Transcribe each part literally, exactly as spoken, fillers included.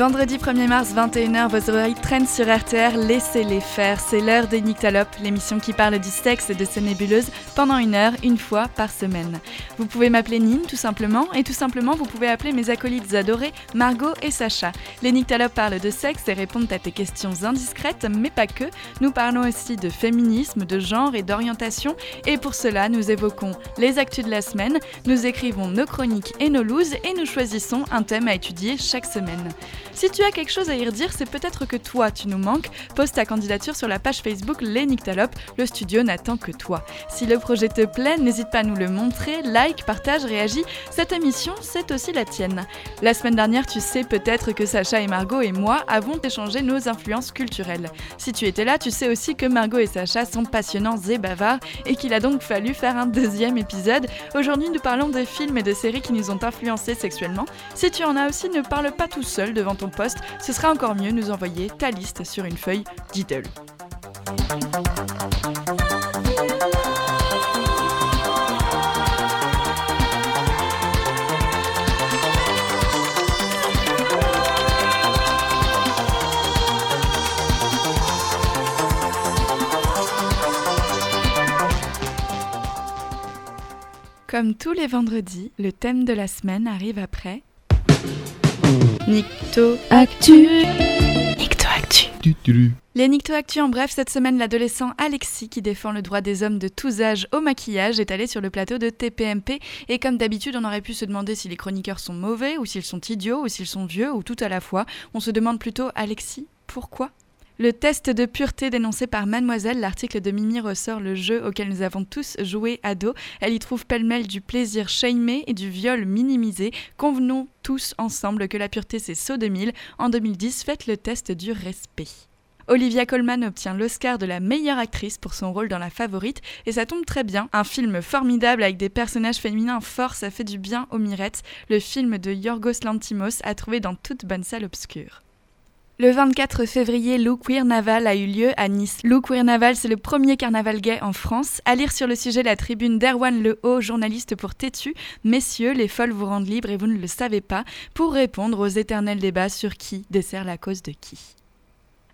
Vendredi premier mars, vingt et une heures, vos oreilles traînent sur R T R, laissez-les faire. C'est l'heure des Nictalopes, l'émission qui parle du sexe et de ses nébuleuses pendant une heure, une fois par semaine. Vous pouvez m'appeler Nine, tout simplement, et tout simplement, vous pouvez appeler mes acolytes adorés, Margot et Sacha. Les Nictalopes parlent de sexe et répondent à tes questions indiscrètes, mais pas que. Nous parlons aussi de féminisme, de genre et d'orientation, et pour cela, nous évoquons les actus de la semaine, nous écrivons nos chroniques et nos looses, et nous choisissons un thème à étudier chaque semaine. Si tu as quelque chose à y redire, c'est peut-être que toi, tu nous manques. Poste ta candidature sur la page Facebook Les Nictalopes, le studio n'attend que toi. Si le projet te plaît, n'hésite pas à nous le montrer, like, partage, réagis. Cette émission, c'est aussi la tienne. La semaine dernière, tu sais peut-être que Sacha et Margot et moi avons échangé nos influences culturelles. Si tu étais là, tu sais aussi que Margot et Sacha sont passionnants et bavards et qu'il a donc fallu faire un deuxième épisode. Aujourd'hui, nous parlons des films et de séries qui nous ont influencés sexuellement. Si tu en as aussi, ne parle pas tout seul devant ton poste, ce sera encore mieux nous envoyer ta liste sur une feuille Diddle. Comme tous les vendredis, le thème de la semaine arrive après... Nicto Actu. Nicto Actu. Du, du, du. Les Nicto Actu, en bref, cette semaine, l'adolescent Alexis, qui défend le droit des hommes de tous âges au maquillage, est allé sur le plateau de T P M P. Et comme d'habitude, on aurait pu se demander si les chroniqueurs sont mauvais, ou s'ils sont idiots, ou s'ils sont vieux, ou tout à la fois. On se demande plutôt, Alexis, pourquoi ? Le test de pureté dénoncé par Mademoiselle, l'article de Mimi ressort le jeu auquel nous avons tous joué ados. Elle y trouve pêle-mêle du plaisir shamé et du viol minimisé. Convenons tous ensemble que la pureté c'est saut deux mille. En deux mille dix, faites le test du respect. Olivia Colman obtient l'Oscar de la meilleure actrice pour son rôle dans La Favorite, et ça tombe très bien. Un film formidable avec des personnages féminins forts, ça fait du bien aux mirettes. Le film de Yorgos Lanthimos à trouver dans toute bonne salle obscure. Le vingt-quatre février, Lou queer Naval a eu lieu à Nice. Lou queer Naval, c'est le premier carnaval gay en France. À lire sur le sujet la tribune d'Erwan Le Haut, journaliste pour Têtu. Messieurs, les folles vous rendent libres et vous ne le savez pas, pour répondre aux éternels débats sur qui dessert la cause de qui.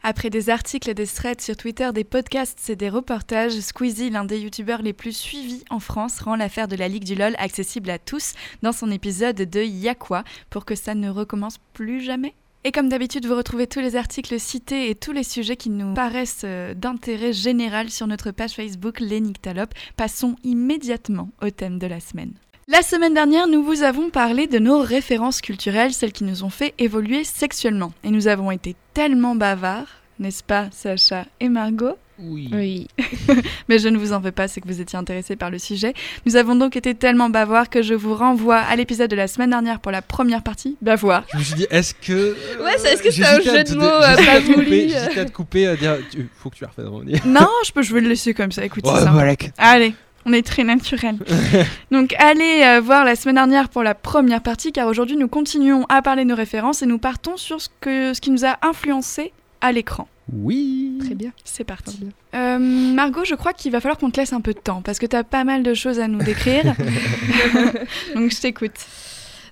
Après des articles et des threads sur Twitter, des podcasts et des reportages, Squeezie, l'un des youtubeurs les plus suivis en France, rend l'affaire de la Ligue du LOL accessible à tous dans son épisode de Y'a quoi, pour que ça ne recommence plus jamais. Et comme d'habitude, vous retrouvez tous les articles cités et tous les sujets qui nous paraissent d'intérêt général sur notre page Facebook Les Nictalopes. Passons immédiatement au thème de la semaine. La semaine dernière, nous vous avons parlé de nos références culturelles, celles qui nous ont fait évoluer sexuellement. Et nous avons été tellement bavards, n'est-ce pas Sacha et Margot ? Oui. Oui. Mais je ne vous en veux pas, c'est que vous étiez intéressés par le sujet. Nous avons donc été tellement bavards que je vous renvoie à l'épisode de la semaine dernière pour la première partie, bavoir. Je me suis dit, est-ce que... Euh, ouais, c'est, est-ce que c'est un jeu de mots euh, pas voulu. J'hésitais à te couper, à dire, tu, faut que tu la refaises revenir. Non, je, peux, je vais le laisser comme ça, écoutez oh, ça. Malek. Allez. On est très naturel. Donc allez euh, voir la semaine dernière pour la première partie, car aujourd'hui nous continuons à parler de nos références et nous partons sur ce, que, ce qui nous a influencés à l'écran. Oui. Très bien. C'est parti. Bien. Euh, Margot, je crois qu'il va falloir qu'on te laisse un peu de temps parce que tu as pas mal de choses à nous décrire. Donc je t'écoute.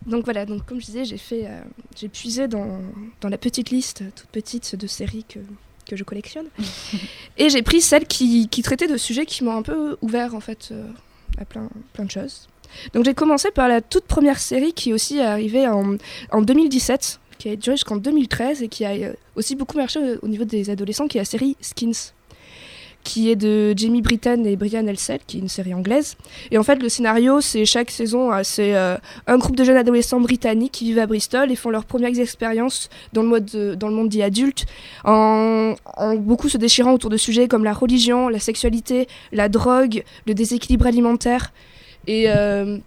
Donc voilà, donc, comme je disais, j'ai, fait, euh, j'ai puisé dans, dans la petite liste, toute petite, de séries que, que je collectionne. Et j'ai pris celles qui, qui traitaient de sujets qui m'ont un peu ouvert en fait, euh, à plein, plein de choses. Donc j'ai commencé par la toute première série qui aussi est arrivée en, en deux mille dix-sept. Qui a duré jusqu'en deux mille treize et qui a aussi beaucoup marché au niveau des adolescents, qui est la série Skins, qui est de Jamie Brittain et Brian Elsell, qui est une série anglaise. Et en fait, le scénario, c'est chaque saison, c'est euh, un groupe de jeunes adolescents britanniques qui vivent à Bristol et font leurs premières expériences dans le mode de, dans le monde dit adulte, en, en beaucoup se déchirant autour de sujets comme la religion, la sexualité, la drogue, le déséquilibre alimentaire et... Euh,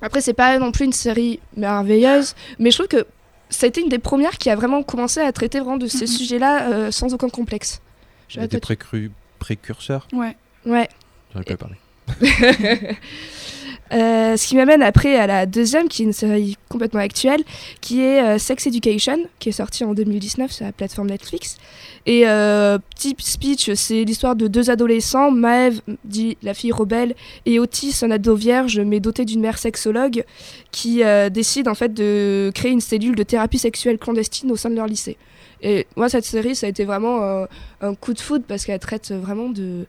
après, c'est pas non plus une série merveilleuse, mais je trouve que ça a été une des premières qui a vraiment commencé à traiter vraiment de ces mm-hmm. sujets-là euh, sans aucun complexe. Je Il y a des précru- précurseurs. Ouais. Ouais. J'aurais pu et... parler. Euh, ce qui m'amène après à la deuxième, qui est une série complètement actuelle, qui est euh, Sex Education, qui est sortie en deux mille dix-neuf sur la plateforme Netflix. Et euh, petit speech, c'est l'histoire de deux adolescents, Maeve, dit la fille rebelle, et Otis, un ado vierge mais doté d'une mère sexologue, qui euh, décide en fait de créer une cellule de thérapie sexuelle clandestine au sein de leur lycée. Et moi, cette série, ça a été vraiment un, un coup de foudre parce qu'elle traite vraiment de...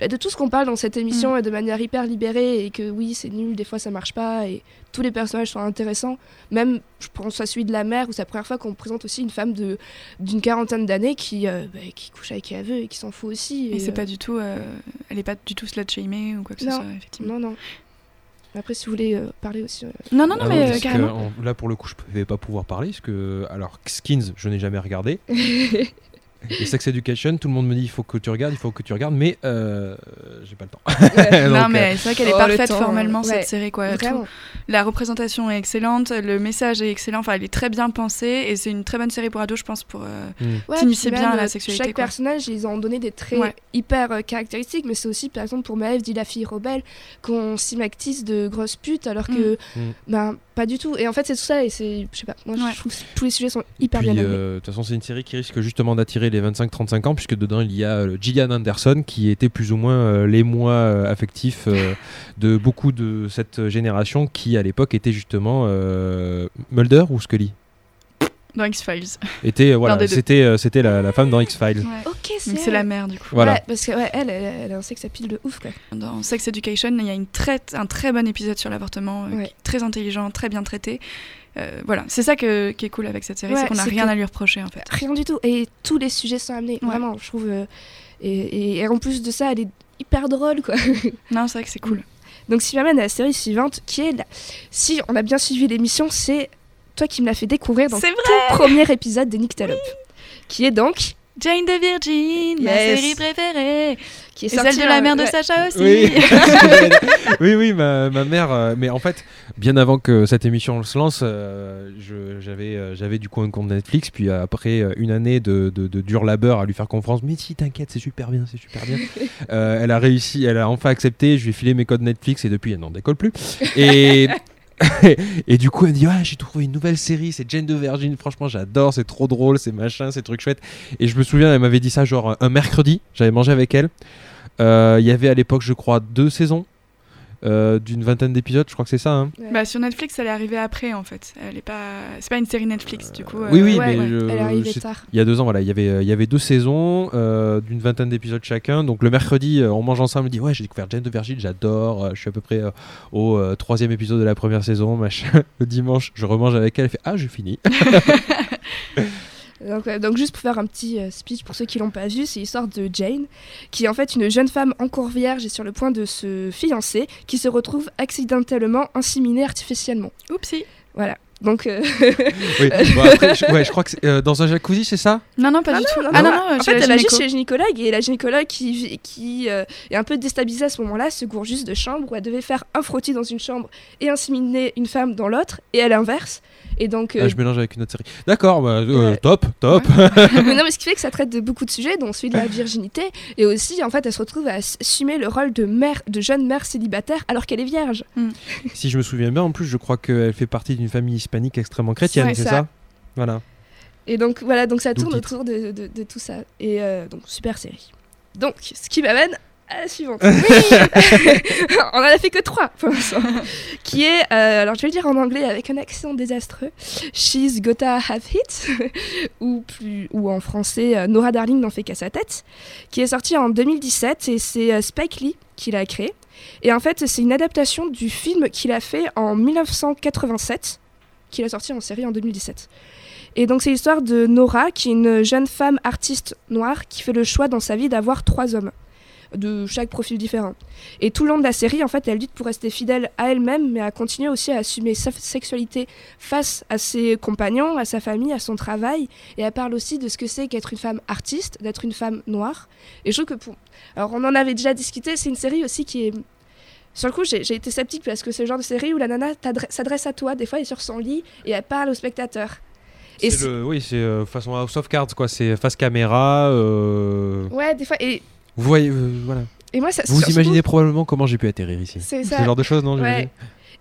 de tout ce qu'on parle dans cette émission mmh. et de manière hyper libérée, et que oui, c'est nul, des fois ça marche pas, et tous les personnages sont intéressants. Même, je pense à celui de la mère, où c'est la première fois qu'on présente aussi une femme de, d'une quarantaine d'années qui, euh, bah, qui couche avec qui elle veut et qui s'en fout aussi. Et, et c'est euh... pas du tout, euh, elle est pas du tout slut-shamée ou quoi que non. ce soit, effectivement. Non, non. Après, si vous voulez euh, parler aussi... Euh... Non, non, non, ah mais oui, euh, carrément. Que, en, là, pour le coup, je vais pas pouvoir parler, parce que... Alors, Skins, je n'ai jamais regardé. Et Sex Education, tout le monde me dit il faut que tu regardes, il faut que tu regardes, mais euh, j'ai pas le temps. Ouais. Donc, non, mais c'est vrai qu'elle est oh, parfaite temps, formellement, ouais. cette série. Quoi, tout. La représentation est excellente, le message est excellent, enfin, elle est très bien pensée, et c'est une très bonne série pour ados, je pense, pour euh, mmh. t'initier ouais, bien à la sexualité. Chaque quoi. personnage, ils ont donné des traits ouais. hyper euh, caractéristiques, mais c'est aussi, par exemple, pour Maeve, dit la fille rebelle, qu'on s'immactise de grosses putes, alors que, mmh. ben, pas du tout. Et en fait, c'est tout ça, et c'est, je sais pas, moi, ouais. je trouve que tous les sujets sont hyper puis, bien amenés. De toute façon, c'est une série qui risque justement d'attirer les vingt-cinq à trente-cinq ans, puisque dedans il y a euh, Gillian Anderson qui était plus ou moins euh, l'émoi euh, affectif euh, de beaucoup de cette génération qui à l'époque était justement euh, Mulder ou Scully dans X-Files. Était, euh, voilà, c'était, euh, c'était la, la femme dans X-Files. Ouais. Okay, c'est, c'est la mère du coup. Voilà. Ouais, parce qu'elle ouais, elle, elle a un sexe à pile de ouf. Quoi. Dans Sex Education, il y a une très, un très bon épisode sur l'avortement, euh, ouais. très intelligent, très bien traité. Euh, voilà, c'est ça que, qui est cool avec cette série, ouais, c'est qu'on n'a rien à lui reprocher en fait. Rien du tout, et tous les sujets sont amenés, ouais. vraiment, je trouve. Euh, et, et, et en plus de ça, elle est hyper drôle quoi. Non, c'est vrai que c'est cool. Donc, si m'amène à la série suivante, qui est la... si on a bien suivi l'émission, c'est toi qui me l'as fait découvrir dans tout premier épisode des Nictalopes, oui. qui est donc Jane the Virgin, yes. ma série préférée, qui est celle de la mère euh, de ouais. Sacha aussi. Oui, oui, oui ma, ma mère. Euh, mais en fait, bien avant que cette émission se lance, euh, je, j'avais, euh, j'avais du coup un compte Netflix. Puis après euh, une année de, de, de dur labeur à lui faire confiance, mais si t'inquiète, c'est super bien, c'est super bien. euh, elle a réussi, elle a enfin accepté. Je lui ai filé mes codes Netflix et depuis, elle n'en décolle plus. Et et du coup elle me dit ah, j'ai trouvé une nouvelle série, c'est Jane the Virgin, franchement j'adore, c'est trop drôle, c'est machin, c'est truc chouette. Et je me souviens, elle m'avait dit ça genre un mercredi, j'avais mangé avec elle, il euh, y avait à l'époque je crois deux saisons euh, d'une vingtaine d'épisodes, je crois que c'est ça hein. ouais. Bah sur Netflix elle est arrivée après en fait, elle est pas... c'est pas une série Netflix euh... du coup euh... oui oui ouais, mais ouais. Je... elle est arrivée tard, il y a deux ans voilà, il y avait, il y avait deux saisons euh, d'une vingtaine d'épisodes chacun, donc le mercredi on mange ensemble, on dit ouais j'ai découvert Jane the Virgin, j'adore, je suis à peu près euh, au euh, troisième épisode de la première saison machin. Le dimanche je remange avec elle, elle fait ah j'ai fini. Donc, euh, donc juste pour faire un petit euh, speech pour ceux qui l'ont pas vu, c'est l'histoire de Jane qui est en fait une jeune femme encore vierge et sur le point de se fiancer qui se retrouve accidentellement inséminée artificiellement. Oupsie. Voilà. Donc euh... oui, bon, après, je, ouais, je crois que c'est, euh, dans un jacuzzi, c'est ça ? Non non, pas ah du non, tout. Non, ah non, non, non, non en fait, elle gynéco. va juste chez la gynécologue et la gynécologue qui qui euh, est un peu déstabilisée à ce moment-là, se gourre juste de chambre où elle devait faire un frottis dans une chambre et inséminer une femme dans l'autre et à l'inverse. Et donc euh... ah, je mélange avec une autre série. D'accord, bah, euh, euh... top, top. Ouais. Mais non, mais ce qui fait que ça traite de beaucoup de sujets, dont celui de la virginité et aussi en fait, elle se retrouve à assumer le rôle de mère de jeune mère célibataire alors qu'elle est vierge. Mm. Si je me souviens bien, en plus, je crois qu'elle fait partie d'une famille hispanique extrêmement chrétienne, ouais, c'est ça, ça voilà. Et donc voilà, donc ça tourne autour de, de, de tout ça. Et euh, donc super série. Donc ce qui m'amène à la suivante. Oui. On en a fait que trois pour l'instant. Qui est, euh, alors je vais le dire en anglais avec un accent désastreux, She's gotta have it, ou plus, ou en français euh, Nora Darling n'en fait qu'à sa tête, qui est sortie en deux mille dix-sept et c'est euh, Spike Lee qui l'a créé. Et en fait c'est une adaptation du film qu'il a fait en dix-neuf cent quatre-vingt-sept. Qu'il a sorti en série en deux mille dix-sept. Et donc c'est l'histoire de Nora, qui est une jeune femme artiste noire qui fait le choix dans sa vie d'avoir trois hommes, de chaque profil différent. Et tout le long de la série, en fait, elle lutte pour rester fidèle à elle-même, mais à continuer aussi à assumer sa sexualité face à ses compagnons, à sa famille, à son travail. Et elle parle aussi de ce que c'est qu'être une femme artiste, d'être une femme noire. Et je trouve que pour... Alors on en avait déjà discuté, c'est une série aussi qui est... Sur le coup, j'ai, j'ai été sceptique parce que c'est le genre de série où la nana s'adresse à toi, des fois elle est sur son lit et elle parle au spectateur. C'est et c'est... Le, oui, c'est euh, façon House of Cards, quoi. C'est face caméra. Euh... Ouais, des fois. Et... Vous voyez, euh, voilà. Et moi, ça, vous imaginez coup, probablement comment j'ai pu atterrir ici. C'est ça. Ce genre de choses, non ouais.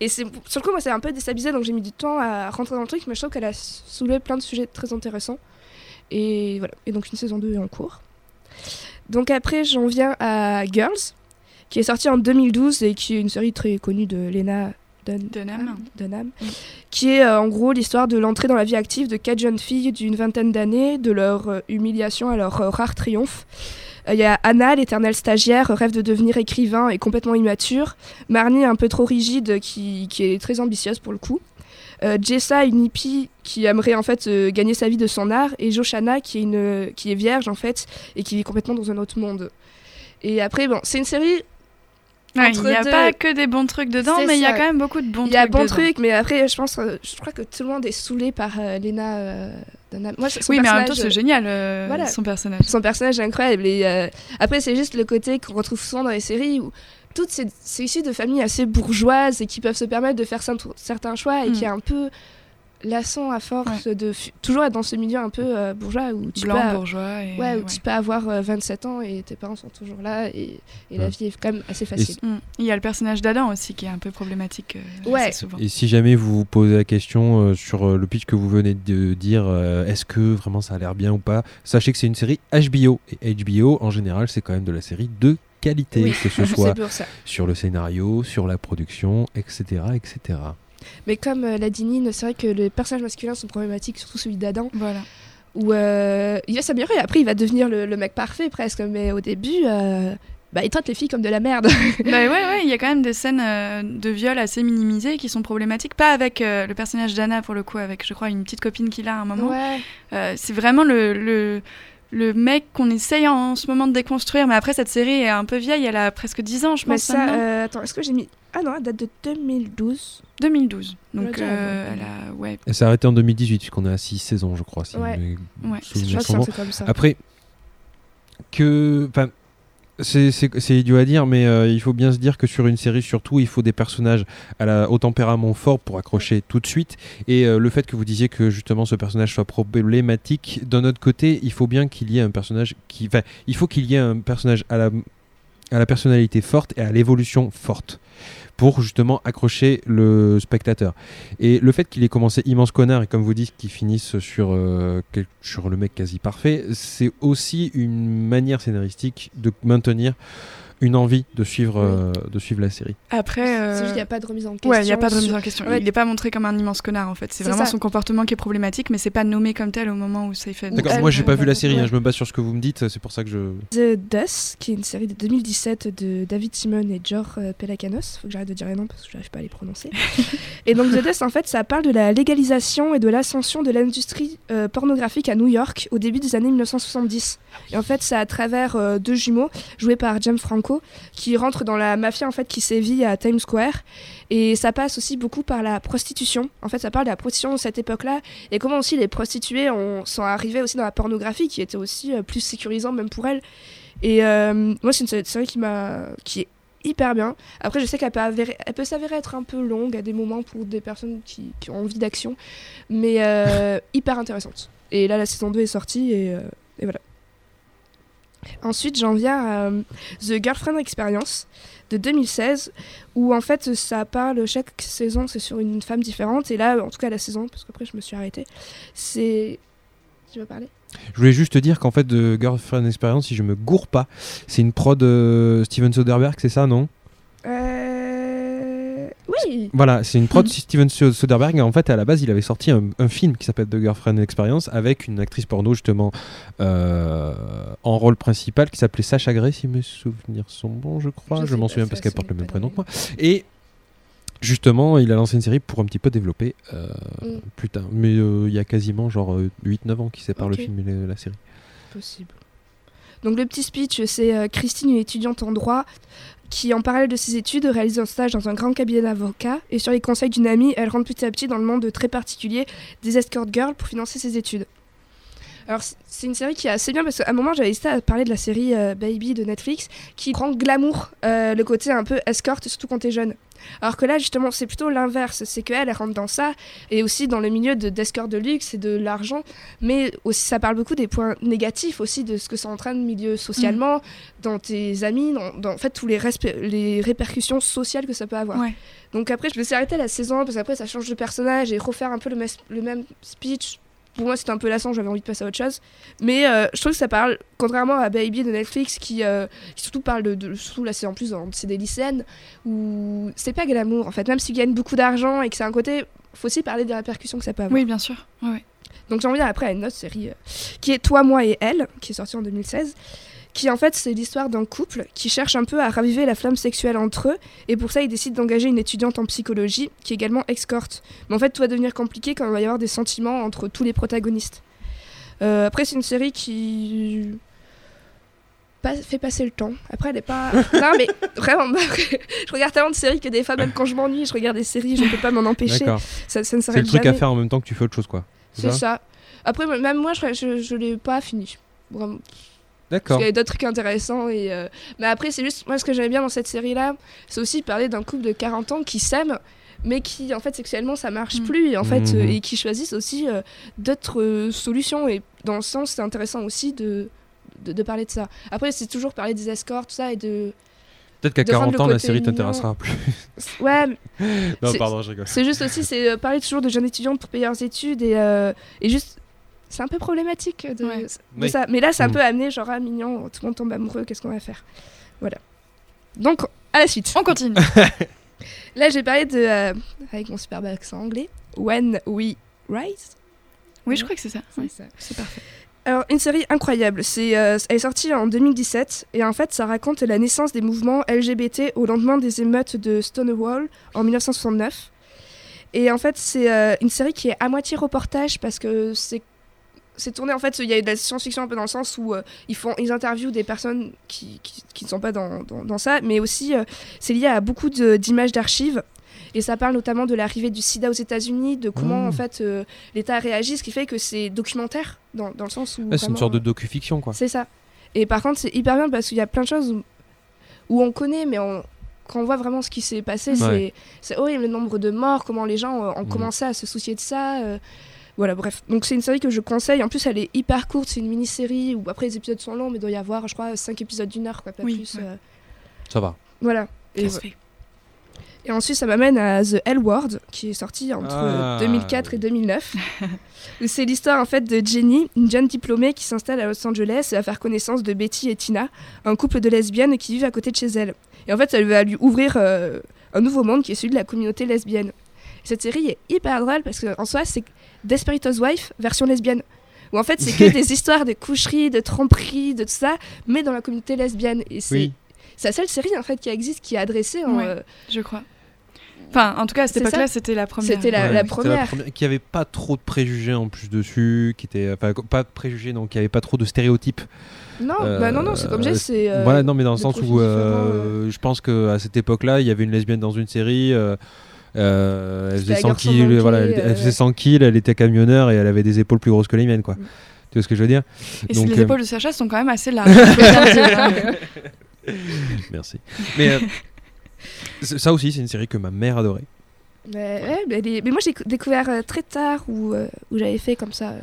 Et c'est, sur le coup, moi, ça m'a un peu déstabilisée, donc j'ai mis du temps à rentrer dans le truc, mais je trouve qu'elle a soulevé plein de sujets très intéressants. Et voilà. Et donc, une saison deux est en cours. Donc après, j'en viens à Girls, qui est sortie en deux mille douze et qui est une série très connue de Lena Dunham, Dunham. Dunham oui. Qui est euh, en gros l'histoire de l'entrée dans la vie active de quatre jeunes filles d'une vingtaine d'années, de leur euh, humiliation à leur euh, rare triomphe. Il euh, y a Anna, l'éternelle stagiaire, rêve de devenir écrivain et complètement immature. Marnie, un peu trop rigide, qui, qui est très ambitieuse pour le coup. Euh, Jessa, une hippie qui aimerait en fait euh, gagner sa vie de son art, et Joshana qui est, une, euh, qui est vierge en fait et qui vit complètement dans un autre monde. Et après, bon, c'est une série. Il ouais, n'y a deux... pas que des bons trucs dedans, c'est mais il y a quand même beaucoup de bons trucs. Il y a bons trucs, mais après, je pense, euh, je crois que tout le monde est saoulé par euh, Lena. Euh, Dunham. Moi, son oui, mais en même temps, c'est euh, génial, euh, voilà. Son personnage. Son personnage est incroyable. Et, euh, après, c'est juste le côté qu'on retrouve souvent dans les séries où. Toutes ces, c'est issu de familles assez bourgeoises et qui peuvent se permettre de faire certains choix et mmh. qui est un peu lassant à force ouais. de f- toujours être dans ce milieu un peu euh, bourgeois où tu, Blanc, peux, bourgeois et ouais, où ouais. tu peux avoir euh, vingt-sept ans et tes parents sont toujours là et, et ouais. la vie est quand même assez facile. Mmh. Il y a le personnage d'Adam aussi qui est un peu problématique euh, ouais. assez souvent. Et si jamais vous vous posez la question euh, sur euh, le pitch que vous venez de dire, euh, est-ce que vraiment ça a l'air bien ou pas, sachez que c'est une série H B O et H B O en général c'est quand même de la série de qualité, oui. que ce soit sur le scénario, sur la production, et cetera, et cetera. Mais comme euh, l'a dit Nine, c'est vrai que les personnages masculins sont problématiques, surtout celui d'Adam, voilà. où euh, il va s'améliorer, après il va devenir le, le mec parfait presque, mais au début, euh, bah, il traite les filles comme de la merde. Bah ouais, ouais, il y a quand même des scènes euh, de viol assez minimisées qui sont problématiques, pas avec euh, le personnage d'Anna pour le coup, avec je crois une petite copine qu'il a à un moment. Ouais. Euh, c'est vraiment le... le... le mec qu'on essaye en ce moment de déconstruire, mais après cette série est un peu vieille, elle a presque dix ans je mais pense. Ça, euh, attends, est-ce que j'ai mis... Ah non, elle date de deux mille douze deux mille douze donc euh, elle a... Ouais. Elle s'est arrêtée en deux mille dix-huit puisqu'on est à six saisons je crois. Si ouais, ouais. Je crois que c'est comme ça. Après, que... Enfin, c'est, c'est, c'est idiot à dire, mais euh, il faut bien se dire que sur une série, surtout, il faut des personnages à la, au tempérament fort pour accrocher tout de suite. Et euh, le fait que vous disiez que justement ce personnage soit problématique, d'un autre côté, il faut bien qu'il y ait un personnage qui, enfin, il faut qu'il y ait un personnage à la, à la personnalité forte et à l'évolution forte pour justement accrocher le spectateur. Et le fait qu'il ait commencé immense connard et comme vous dites qu'il finisse sur, euh, quel, sur le mec quasi parfait, c'est aussi une manière scénaristique de maintenir une envie de suivre, euh, de suivre la série. Après, euh... c'est juste qu'il n'y a pas de remise en question. Ouais, il n'y a pas de remise en question. Ouais. Il n'est pas montré comme un immense connard en fait. C'est, c'est vraiment ça. Son comportement qui est problématique, mais c'est pas nommé comme tel au moment où c'est fait. D'accord. Elle, moi j'ai pas vu la série, ouais. hein, je me base sur ce que vous me dites, c'est pour ça que je. The Deuce, qui est une série de deux mille dix-sept de David Simon et George euh, Pelecanos. Faut que j'arrête de dire les noms parce que j'arrive pas à les prononcer. Et donc The Deuce, en fait, ça parle de la légalisation et de l'ascension de l'industrie euh, pornographique à New York au début des années mille neuf cent soixante-dix. Et en fait, c'est à travers euh, deux jumeaux joués par James Franco qui rentrent dans la mafia en fait qui sévit à Times Square. Et ça passe aussi beaucoup par la prostitution. En fait, ça parle de la prostitution de cette époque-là et comment aussi les prostituées ont, sont arrivées aussi dans la pornographie qui était aussi euh, plus sécurisant même pour elles. Et euh, moi, c'est une série qui m'a qui est hyper bien. Après, je sais qu'elle peut, avérer, elle peut s'avérer être un peu longue à des moments pour des personnes qui, qui ont envie d'action, mais euh, hyper intéressante. Et là, la saison deux est sortie et, euh, et voilà. Ensuite, j'en viens à The Girlfriend Experience de deux mille seize où en fait ça parle, chaque saison c'est sur une femme différente et là, en tout cas la saison, parce qu'après je me suis arrêtée, c'est... Tu veux parler ? Je voulais juste te dire qu'en fait The Girlfriend Experience, si je me gourre pas, c'est une prod de Steven Soderbergh, c'est ça, non ? Euh... Oui ! Voilà, c'est une prod de Steven Soderbergh et en fait à la base il avait sorti un, un film qui s'appelle The Girlfriend Experience avec une actrice porno justement euh, en rôle principal qui s'appelait Sacha Grey, si mes souvenirs sont bons je crois, je, je m'en souviens parce qu'elle porte le même prénom que moi. Et... justement, il a lancé une série pour un petit peu développer euh, mm. plus tard. Mais il euh, y a quasiment genre huit neuf ans qui séparent okay. le film et la série. Possible. Donc le petit speech, c'est euh, Christine, une étudiante en droit, qui en parallèle de ses études réalise un stage dans un grand cabinet d'avocats. Et sur les conseils d'une amie, elle rentre petit à petit dans le monde très particulier des escort girls pour financer ses études. Alors c'est une série qui est assez bien parce qu'à un moment j'avais hésité à parler de la série euh, Baby de Netflix qui rend glamour euh, le côté un peu escorte surtout quand t'es jeune. Alors que là, justement, c'est plutôt l'inverse. C'est qu'elle, elle rentre dans ça, et aussi dans le milieu de, d'escorts de luxe et de l'argent. Mais aussi, ça parle beaucoup des points négatifs aussi, de ce que ça entraîne milieu socialement, mmh. dans tes amis, dans, dans en fait, tous les, resp- les répercussions sociales que ça peut avoir. Ouais. Donc après, je me suis arrêtée à la saison, parce qu'après, ça change de personnage, et refaire un peu le, mes- le même speech... Pour moi, c'était un peu lassant, j'avais envie de passer à autre chose. Mais euh, je trouve que ça parle, contrairement à Baby de Netflix, qui, euh, qui surtout parle de, de. Surtout là, c'est en plus, c'est des lycéennes, où c'est pas glamour en fait. Même s'ils gagnent beaucoup d'argent et que c'est un côté. Faut aussi parler des répercussions que ça peut avoir. Oui, bien sûr. Ouais, ouais. Donc j'en viens après à une autre série euh, qui est Toi, moi et elle, qui est sortie en deux mille seize. Qui en fait c'est l'histoire d'un couple qui cherche un peu à raviver la flamme sexuelle entre eux, et pour ça ils décident d'engager une étudiante en psychologie qui est également escorte. Mais en fait tout va devenir compliqué quand il va y avoir des sentiments entre tous les protagonistes. Euh, après c'est une série qui pas... fait passer le temps. Après elle est pas... non mais vraiment, je regarde tellement de séries que des fois même quand je m'ennuie je regarde des séries, je ne peux pas m'en empêcher. Ça, ça ne s'arrête jamais. C'est le truc jamais. À faire en même temps que tu fais autre chose quoi. C'est, c'est ça, ça. Après même moi je, je, je l'ai pas fini. Vraiment. D'accord. Parce qu'il y avait d'autres trucs intéressants. Et euh... Mais après, c'est juste, moi, ce que j'aimais bien dans cette série-là, c'est aussi parler d'un couple de quarante ans qui s'aime, mais qui, en fait, sexuellement, ça marche mmh. plus. Et, en fait, mmh. euh, et qui choisissent aussi euh, d'autres euh, solutions. Et dans le sens, c'est intéressant aussi de, de, de parler de ça. Après, c'est toujours parler des escorts, tout ça, et de... Peut-être qu'à quarante ans, la série t'intéressera plus. Ouais. Non, pardon, je rigole. C'est juste aussi, c'est euh, parler toujours de jeunes étudiantes pour payer leurs études et, euh, et juste... C'est un peu problématique de, ouais. de oui. ça. Mais là, c'est un mmh. peu amené, genre, ah, mignon, tout le monde tombe amoureux, qu'est-ce qu'on va faire ? Voilà. Donc, à la suite. On continue. Là, j'ai parlé de, euh, avec mon superbe accent anglais, When We Rise. Oui, ouais. Je crois que c'est ça. C'est, ouais. ça. C'est parfait. Alors, une série incroyable. C'est, euh, elle est sortie en deux mille dix-sept et en fait, ça raconte la naissance des mouvements L G B T au lendemain des émeutes de Stonewall en dix-neuf cent soixante-neuf. Et en fait, c'est euh, une série qui est à moitié reportage parce que c'est C'est tourné, en fait, il y a de la science-fiction un peu dans le sens où euh, ils, font, ils interviewent des personnes qui, qui, qui ne sont pas dans, dans, dans ça, mais aussi euh, c'est lié à beaucoup de, d'images d'archives. Et ça parle notamment de l'arrivée du sida aux États-Unis, de comment mmh. en fait euh, l'État réagit, ce qui fait que c'est documentaire dans, dans le sens où. Là, c'est vraiment, une sorte de docu-fiction, quoi. C'est ça. Et par contre, c'est hyper bien parce qu'il y a plein de choses où, où on connaît, mais on. Quand on voit vraiment ce qui s'est passé, ouais. c'est, c'est horrible, le nombre de morts, comment les gens euh, ont mmh. commencé à se soucier de ça. Euh, Voilà, bref. Donc, c'est une série que je conseille. En plus, elle est hyper courte. C'est une mini-série où, après, les épisodes sont longs, mais il doit y avoir, je crois, cinq épisodes d'une heure, quoi, pas oui, plus. Ouais. Euh... Ça va. Voilà. Et, ça se fait. Et ensuite, ça m'amène à The L Word, qui est sortie entre ah, deux mille quatre oui. et deux mille neuf. Où c'est l'histoire, en fait, de Jenny, une jeune diplômée qui s'installe à Los Angeles et va faire connaissance de Betty et Tina, un couple de lesbiennes qui vivent à côté de chez elle. Et en fait, elle va lui ouvrir euh, un nouveau monde qui est celui de la communauté lesbienne. Cette série est hyper drôle parce qu'en soi, c'est Desperate Housewives version lesbienne. Où en fait, c'est que des histoires de coucheries, de tromperies, de tout ça, mais dans la communauté lesbienne. Et c'est, oui. c'est la seule série en fait, qui existe, qui est adressée en. Ouais, euh... je crois. Enfin, en tout cas, à cette c'est époque-là, ça. c'était la première. C'était la, ouais, la, première. C'était la première. Qui avait pas trop de préjugés en plus dessus, qui était. Enfin, pas de préjugés, donc qui avait pas trop de stéréotypes. Non, euh, bah non, non, c'est comme j'ai, c'est. Euh, voilà, non, mais dans le sens où euh, euh... je pense qu'à cette époque-là, il y avait une lesbienne dans une série. Euh, Euh, elle faisait cent kills, voilà, elle, elle faisait cent kills, elle était camionneur et elle avait des épaules plus grosses que les miennes, quoi. Mmh. Tu vois ce que je veux dire ? Et donc, les euh... épaules de Sacha sont quand même assez larges. Merci. Mais euh, ça aussi, c'est une série que ma mère adorait. Mais, ouais. Ouais, mais, les... mais moi, j'ai découvert euh, très tard où, euh, où j'avais fait comme ça. Euh...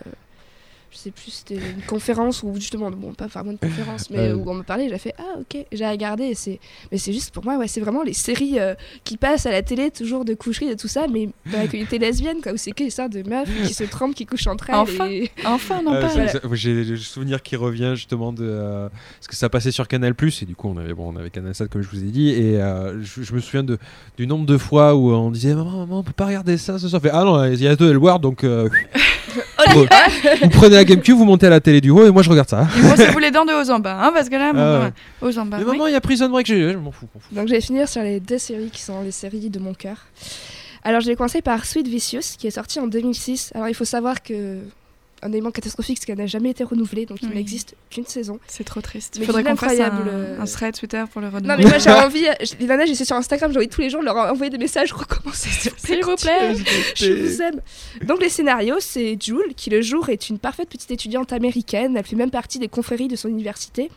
Je sais plus, c'était une conférence où justement, bon, pas vraiment une conférence, mais euh... où on me parlait, j'ai fait ah ok, j'ai regardé, et c'est, mais c'est juste pour moi, ouais, c'est vraiment les séries euh, qui passent à la télé, toujours de coucheries et tout ça, mais dans la communauté lesbienne, quoi, où c'est que ça de meufs qui se trempent, qui couchent entre elles. Enfin, et... enfin non euh, pas. Voilà. Ça, j'ai le souvenir qui revient justement de euh, parce que ça passait sur Canal+, et du coup on avait bon, on avait Canal sept comme je vous ai dit, et euh, je, je me souviens de du nombre de fois où on disait maman, maman, on peut pas regarder ça ce soir, fait ah non, il y a deux L-Word donc. Euh... Vous, vous prenez la GameCube, vous montez à la télé du haut et moi je regarde ça. Et brossez-vous les dents de haut en bas, hein, parce que là, euh... haut en bas. Mais oui. Maman, il y a Prison Break, je, je m'en fous, m'en fous. Donc je vais finir sur les deux séries qui sont les séries de mon cœur. Alors je vais commencer par Sweet Vicious, qui est sorti en deux mille six. Alors il faut savoir que un élément catastrophique, c'est qu'elle n'a jamais été renouvelée, donc oui. il n'existe qu'une saison. C'est trop triste. Il faudrait qu'on fasse un, euh... un thread Twitter pour le renouveler. Non, mais moi j'ai envie, les nanas, j'étais sur Instagram, j'ai envie tous les jours de leur envoyer des messages, recommencer. S'il vous plaît, je vous aime. Donc les scénarios, c'est Jule, qui le jour est une parfaite petite étudiante américaine, elle fait même partie des confréries de son université.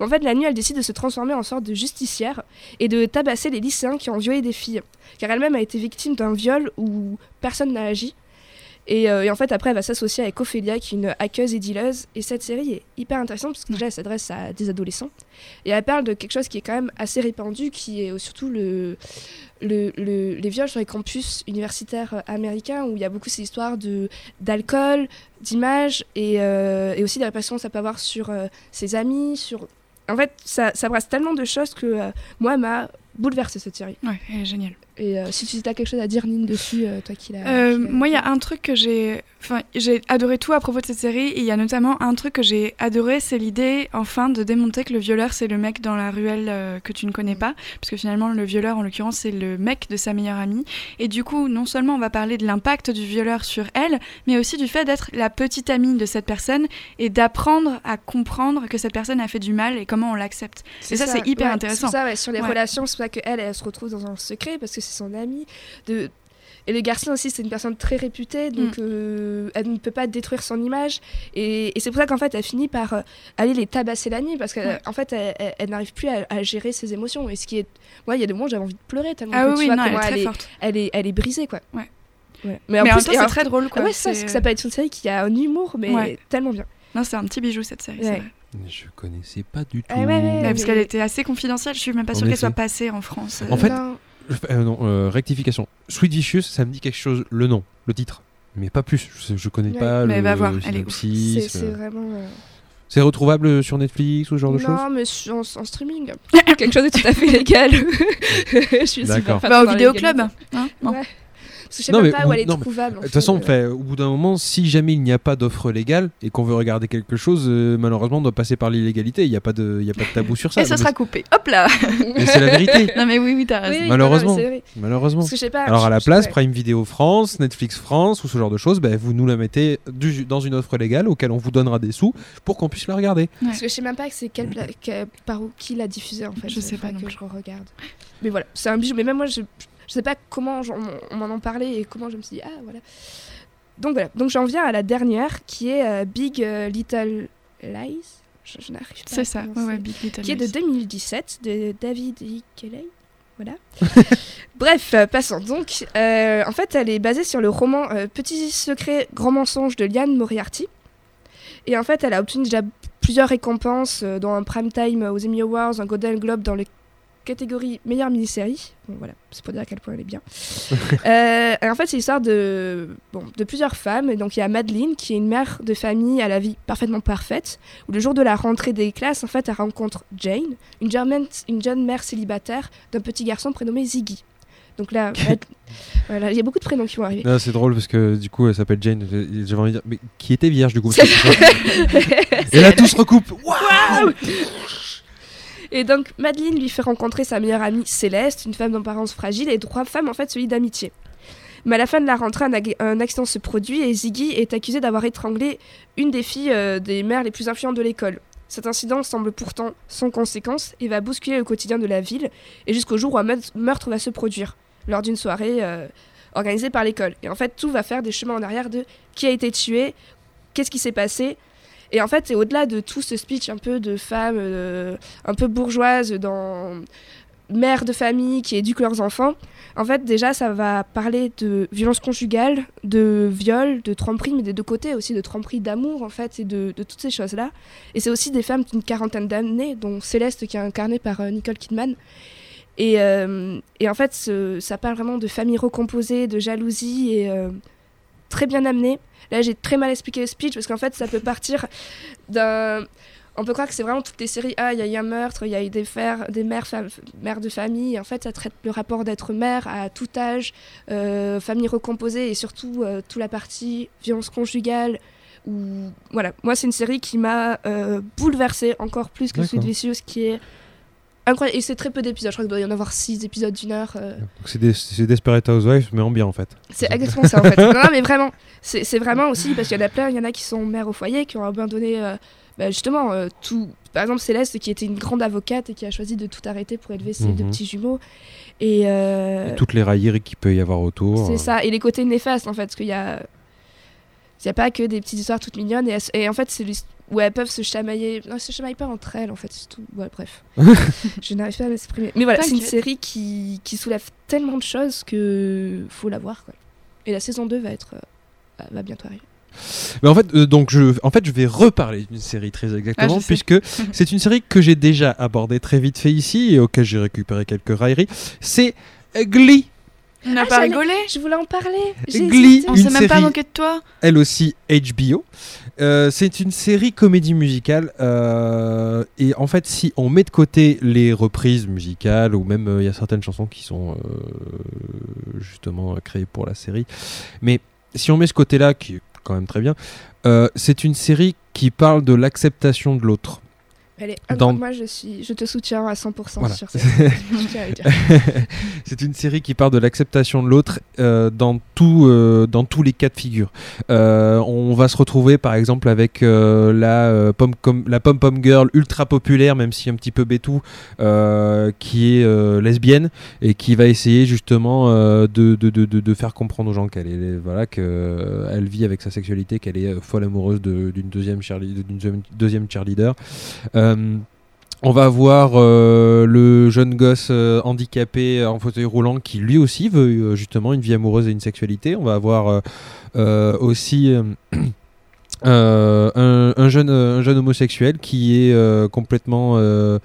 En fait, la nuit, elle décide de se transformer en sorte de justicière et de tabasser les lycéens qui ont violé des filles, car elle-même a été victime d'un viol où personne n'a agi. Et, euh, et en fait, après, elle va s'associer avec Ophélia, qui est une hackeuse et dealeuse. Et cette série est hyper intéressante parce que déjà, elle s'adresse à des adolescents. Et elle parle de quelque chose qui est quand même assez répandu, qui est surtout le, le, le, les viols sur les campus universitaires américains, où il y a beaucoup ces histoires de, d'alcool, d'images, et, euh, et aussi des répercussions que ça peut avoir sur euh, ses amis. Sur... En fait, ça, ça brasse tellement de choses que euh, moi, ma... bouleversée cette série. Ouais, elle est géniale. Et euh, si tu as quelque chose à dire, Nine, dessus, euh, toi qui l'as... Euh, moi, il y a un truc que j'ai... Enfin, j'ai adoré tout à propos de cette série, et il y a notamment un truc que j'ai adoré, c'est l'idée, enfin, de démonter que le violeur, c'est le mec dans la ruelle euh, que tu ne connais pas, parce que finalement, le violeur, en l'occurrence, c'est le mec de sa meilleure amie. Et du coup, non seulement on va parler de l'impact du violeur sur elle, mais aussi du fait d'être la petite amie de cette personne, et d'apprendre à comprendre que cette personne a fait du mal, et comment on l'accepte. C'est et ça, ça, c'est hyper ouais, intéressant. C'est ça, ouais, sur les ouais. relations, c'est qu'elle elle se retrouve dans un secret parce que c'est son amie de... et le garçon aussi c'est une personne très réputée donc mm. euh, elle ne peut pas détruire son image et, et c'est pour ça qu'en fait elle finit par euh, aller les tabasser la nuit parce qu'en ouais. fait elle, elle, elle n'arrive plus à, à gérer ses émotions et ce qui est moi ouais, il y a des moments où j'avais envie de pleurer tellement ah que, oui, tu vois, non, elle, est très elle, est, forte. elle est elle est brisée quoi ouais. Ouais. mais en, mais en plus, même temps c'est en... très drôle quoi ah ouais, c'est... Ça, c'est que ça peut être une série qui a un humour mais ouais. tellement bien non c'est un petit bijou cette série ouais. c'est vrai. Je connaissais pas du tout. Ah ouais, ouais, ouais, ouais, parce oui. qu'elle était assez confidentielle, je suis même pas sûre qu'elle soit passée en France. En fait, non. Euh, non, euh, rectification. Sweet Vicious, ça me dit quelque chose, le nom, le titre, mais pas plus. Je, je connais ouais. pas mais le. Mais va voir, elle est ouf. C'est, c'est vraiment. Euh... C'est retrouvable sur Netflix ou ce genre de choses ? Non, mais en, en streaming. Quelque chose de tout à fait légal. Je suis d'accord. Super bah, au vidéo club. Hein ouais. Parce que je sais non, même pas où elle est trouvable. De toute façon, euh... au bout d'un moment, si jamais il n'y a pas d'offre légale et qu'on veut regarder quelque chose, euh, malheureusement, on doit passer par l'illégalité. Il n'y a, a pas de tabou sur ça. Et ça sera c'est... coupé. Hop là. Mais c'est la vérité. Non mais oui, oui, t'as raison. Oui, malheureusement. Non, non, malheureusement. Parce que pas, alors à la place, Prime Video France, Netflix France ou ce genre de choses, bah, vous nous la mettez du, dans une offre légale auquel on vous donnera des sous pour qu'on puisse la regarder. Ouais. Parce que je sais même pas que c'est quel pla... que... par où qui l'a diffusée en fait. Je sais pas que je regarde. Mais voilà, c'est un bijou. Mais même moi, je Je sais pas comment on m'en en parlait et comment je me suis dit, ah voilà. Donc voilà, donc j'en viens à la dernière qui est euh, Big Little Lies. Je, je n'arrive pas. C'est à ça, ouais, ouais, Big Little qui Lies. Qui est de deux mille dix-sept de David E. Kelley. Voilà. Bref, passons donc. Euh, en fait, elle est basée sur le roman euh, Petit secret, grand mensonge de Liane Moriarty. Et en fait, elle a obtenu déjà plusieurs récompenses, euh, dont un primetime aux Emmy Awards, un Golden Globe dans le catégorie meilleure mini-série. Bon, voilà, c'est pour dire à quel point elle est bien. euh, en fait, c'est l'histoire de, bon, de plusieurs femmes. Et donc, il y a Madeleine, qui est une mère de famille à la vie parfaitement parfaite, où le jour de la rentrée des classes, en fait, elle rencontre Jane, une, German, une jeune mère célibataire d'un petit garçon prénommé Ziggy. Donc là, il voilà, y a beaucoup de prénoms qui vont arriver. Non, c'est drôle parce que du coup, elle s'appelle Jane. J'avais envie de dire, mais qui était vierge du coup. Et là, tout se recoupe. Waouh. Et donc, Madeleine lui fait rencontrer sa meilleure amie Céleste, une femme d'apparence fragile, et trois femmes en fait se lient d'amitié. Mais à la fin de la rentrée, un, ag- un accident se produit et Ziggy est accusé d'avoir étranglé une des filles euh, des mères les plus influentes de l'école. Cet incident semble pourtant sans conséquence et va bousculer le quotidien de la ville, et jusqu'au jour où un meurtre va se produire, lors d'une soirée euh, organisée par l'école. Et en fait, tout va faire des chemins en arrière de qui a été tué, qu'est-ce qui s'est passé. Et en fait, c'est au-delà de tout ce speech un peu de femmes, euh, un peu bourgeoises, dans mères de famille qui éduquent leurs enfants. En fait, déjà, ça va parler de violence conjugale, de viol, de tromperie, mais des deux côtés aussi, de tromperie d'amour, en fait, et de, de toutes ces choses-là. Et c'est aussi des femmes d'une quarantaine d'années, dont Céleste, qui est incarnée par euh, Nicole Kidman. Et, euh, et en fait, ce, ça parle vraiment de famille recomposée, de jalousie, et euh, très bien amené. Là, j'ai très mal expliqué le speech parce qu'en fait, ça peut partir d'un... On peut croire que c'est vraiment toutes les séries. Ah, il y a eu un meurtre, il y a eu des, fer... des mères, fam... mères de famille. En fait, ça traite le rapport d'être mère à tout âge, euh, famille recomposée et surtout euh, toute la partie violence conjugale. Où... Voilà, moi, c'est une série qui m'a euh, bouleversée encore plus que Sweet Vicious, qui est incroyable. Et c'est très peu d'épisodes, je crois qu'il doit y en avoir six épisodes d'une heure. Euh... Donc c'est, des, c'est Desperate Housewives, mais en bien en fait. C'est exactement ça en fait. Non, mais vraiment, c'est, c'est vraiment aussi parce qu'il y en a plein, il y en a qui sont mères au foyer, qui ont abandonné euh, bah, justement euh, tout. Par exemple Céleste qui était une grande avocate et qui a choisi de tout arrêter pour élever ses mmh. deux petits jumeaux. Et, euh... et toutes les railleries qu'il peut y avoir autour. C'est euh... ça, et les côtés néfastes en fait, parce qu'il y a... Il n'y a pas que des petites histoires toutes mignonnes. Et, et en fait, c'est où elles peuvent se chamailler. Non, elles ne se chamaillent pas entre elles, en fait. C'est tout. Ouais, bref. Je n'arrive pas à m'exprimer. Mais voilà, T'inquiète. C'est une série qui, qui soulève tellement de choses qu'il faut la voir, quoi. Et la saison deux va, être, euh, va bientôt arriver. Mais en fait, euh, donc je, en fait, je vais reparler d'une série très exactement, ah, puisque c'est une série que j'ai déjà abordée très vite fait ici et auquel j'ai récupéré quelques railleries. C'est Glee. On n'a ah, pas rigolé, je voulais en parler. J'ai Glee, on s'est même pas moqué de toi. Elle aussi H B O. Euh, c'est une série comédie musicale euh, et en fait si on met de côté les reprises musicales ou même il euh, y a certaines chansons qui sont euh, justement créées pour la série, mais si on met ce côté-là qui est quand même très bien, euh, c'est une série qui parle de l'acceptation de l'autre. Allez, Dans... moi je, suis... je te soutiens à cent pour cent voilà. sur cette C'est une série qui part de l'acceptation de l'autre euh, dans, tout, euh, dans tous les cas de figure. Euh, on va se retrouver par exemple avec euh, la, euh, pom, com, la pom-pom girl ultra populaire, même si un petit peu bétou, euh, qui est euh, lesbienne et qui va essayer justement euh, de, de, de, de, de faire comprendre aux gens qu'elle est, voilà, qu'elle vit avec sa sexualité, qu'elle est folle amoureuse de, d'une deuxième cheerleader. D'une deuxième cheerleader. Euh, on va avoir euh, le jeune gosse euh, handicapé en fauteuil roulant qui lui aussi veut euh, justement une vie amoureuse et une sexualité. On va avoir euh, euh, aussi euh, euh, un, un, jeune, un jeune homosexuel qui est euh, complètement euh,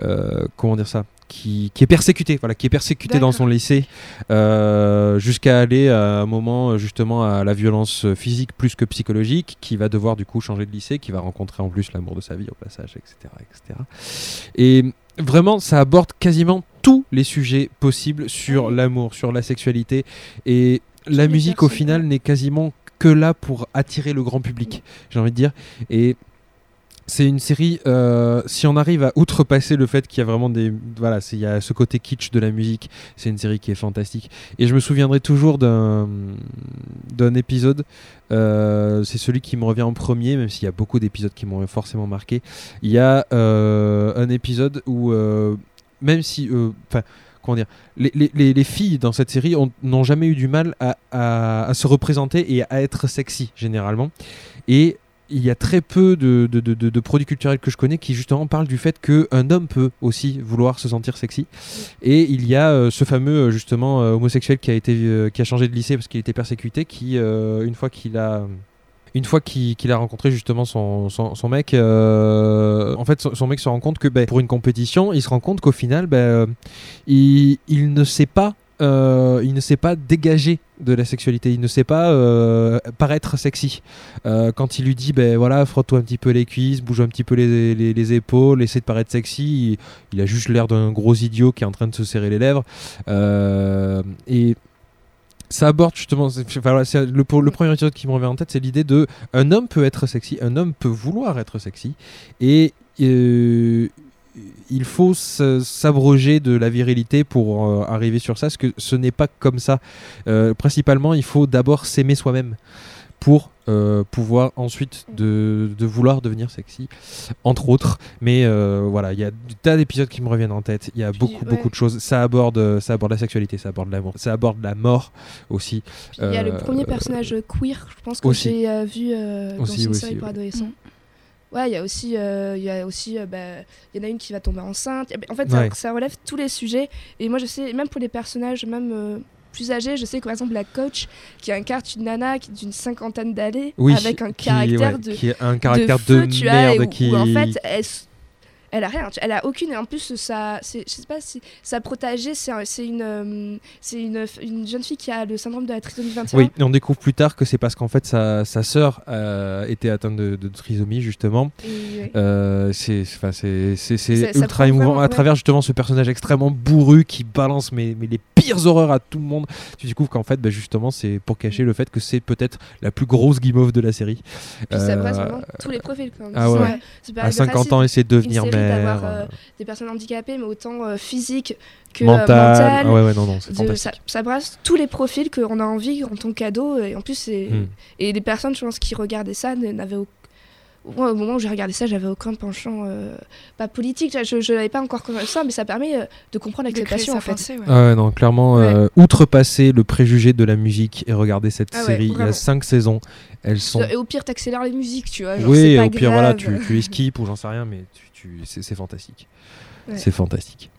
euh, comment dire ça Qui, qui est persécuté, voilà, qui est persécuté D'accord. dans son lycée, euh, jusqu'à aller à un moment justement à la violence physique plus que psychologique, qui va devoir du coup changer de lycée, qui va rencontrer en plus l'amour de sa vie au passage, et cetera, et cetera. Et vraiment, ça aborde quasiment tous les sujets possibles sur oui. l'amour, sur la sexualité, et J'ai la musique au final n'est quasiment que là pour attirer le grand public, oui. j'ai envie de dire, et c'est une série, euh, si on arrive à outrepasser le fait qu'il y a vraiment des... Voilà, il y a ce côté kitsch de la musique, c'est une série qui est fantastique. Et je me souviendrai toujours d'un, d'un épisode, euh, c'est celui qui me revient en premier, même s'il y a beaucoup d'épisodes qui m'ont forcément marqué. Il y a euh, un épisode où, euh, même si... Enfin, euh, comment dire les, les, les filles dans cette série ont, n'ont jamais eu du mal à, à, à se représenter et à être sexy, généralement. Et... il y a très peu de, de, de, de produits culturels que je connais qui justement parlent du fait qu'un homme peut aussi vouloir se sentir sexy. Et il y a euh, ce fameux justement euh, homosexuel qui a, été, euh, qui a changé de lycée parce qu'il était persécuté, qui euh, une fois qu'il a... Une fois qu'il, qu'il a rencontré justement son, son, son mec, euh, en fait, son, son mec se rend compte que bah, pour une compétition, il se rend compte qu'au final, bah, il, il ne sait pas Euh, il ne sait pas dégager de la sexualité, il ne sait pas euh, paraître sexy. Euh, quand il lui dit, ben voilà, frotte-toi un petit peu les cuisses, bouge un petit peu les, les, les épaules, essaie de paraître sexy, il, il a juste l'air d'un gros idiot qui est en train de se serrer les lèvres. Euh, et ça aborde justement, c'est, enfin, c'est le, pour, le premier épisode qui me revient en tête, c'est l'idée de un homme peut être sexy, un homme peut vouloir être sexy, et euh, il faut s'abroger de la virilité pour euh, arriver sur ça, parce que ce n'est pas comme ça. Euh, principalement, il faut d'abord s'aimer soi-même pour euh, pouvoir ensuite de, de vouloir devenir sexy, entre autres. Mais euh, voilà, il y a des tas d'épisodes qui me reviennent en tête. Il y a Puis, beaucoup, ouais. beaucoup de choses. Ça aborde, ça aborde la sexualité, ça aborde l'amour, ça aborde la mort aussi. Il euh, y a le premier euh, personnage queer, je pense que aussi. j'ai euh, vu euh, aussi, dans une aussi, série ouais. pour adolescents. Mmh. Ouais, il y a aussi, euh, y a aussi, il euh, bah, y en a une qui va tomber enceinte. En fait, ouais. ça, ça relève tous les sujets. Et moi, je sais, même pour les personnages, même euh, plus âgés, je sais que par exemple la coach qui incarne une nana qui, d'une cinquantaine d'années, oui, avec un qui, caractère ouais, de, qui est un caractère de, de, feu, de tu merde, vois, et où, qui... où en fait, elle, elle a rien, elle a aucune. Et en plus, ça, c'est, je sais pas si sa protégée, c'est, un, c'est une, euh, c'est une, une jeune fille qui a le syndrome de la trisomie vingt et un. Oui, et on découvre plus tard que c'est parce qu'en fait sa sa sœur euh, était atteinte de, de trisomie justement. Et, oui. euh, c'est, enfin c'est, c'est, c'est, c'est ultra émouvant vraiment, à ouais. travers justement ce personnage extrêmement bourru qui balance mais mais les pires horreurs à tout le monde, tu découvres qu'en fait bah, justement c'est pour cacher le fait que c'est peut-être la plus grosse guimauve de la série. Puis euh... ça passe vraiment tous les profils quand même. Ah ouais. Ouais. C'est pas à cinquante ans essayer de devenir mère, d'avoir euh, des personnes handicapées mais autant euh, physique que mental, euh, mentale. Ah ouais, ouais, non, non, c'est de, ça, ça brasse tous les profils qu'on a envie en tant qu'ado et en plus c'est... Mm. Et les personnes je pense qui regardaient ça n'avaient aucun... Moi, au moment où j'ai regardé ça, j'avais aucun penchant euh, pas politique, je n'avais pas encore compris ça, mais ça permet euh, de comprendre l'acceptation en fait. Pensée, ouais. Ah ouais, non, clairement, ouais. Euh, outrepasser le préjugé de la musique et regarder cette ah ouais, série, vraiment. Il y a cinq saisons, elles sont... Et au pire, t'accélères les musiques, tu vois, genre, oui, c'est pas au pire, grave. Voilà, tu, tu les skips ou j'en sais rien, mais tu, tu, c'est, c'est fantastique. Ouais. C'est fantastique.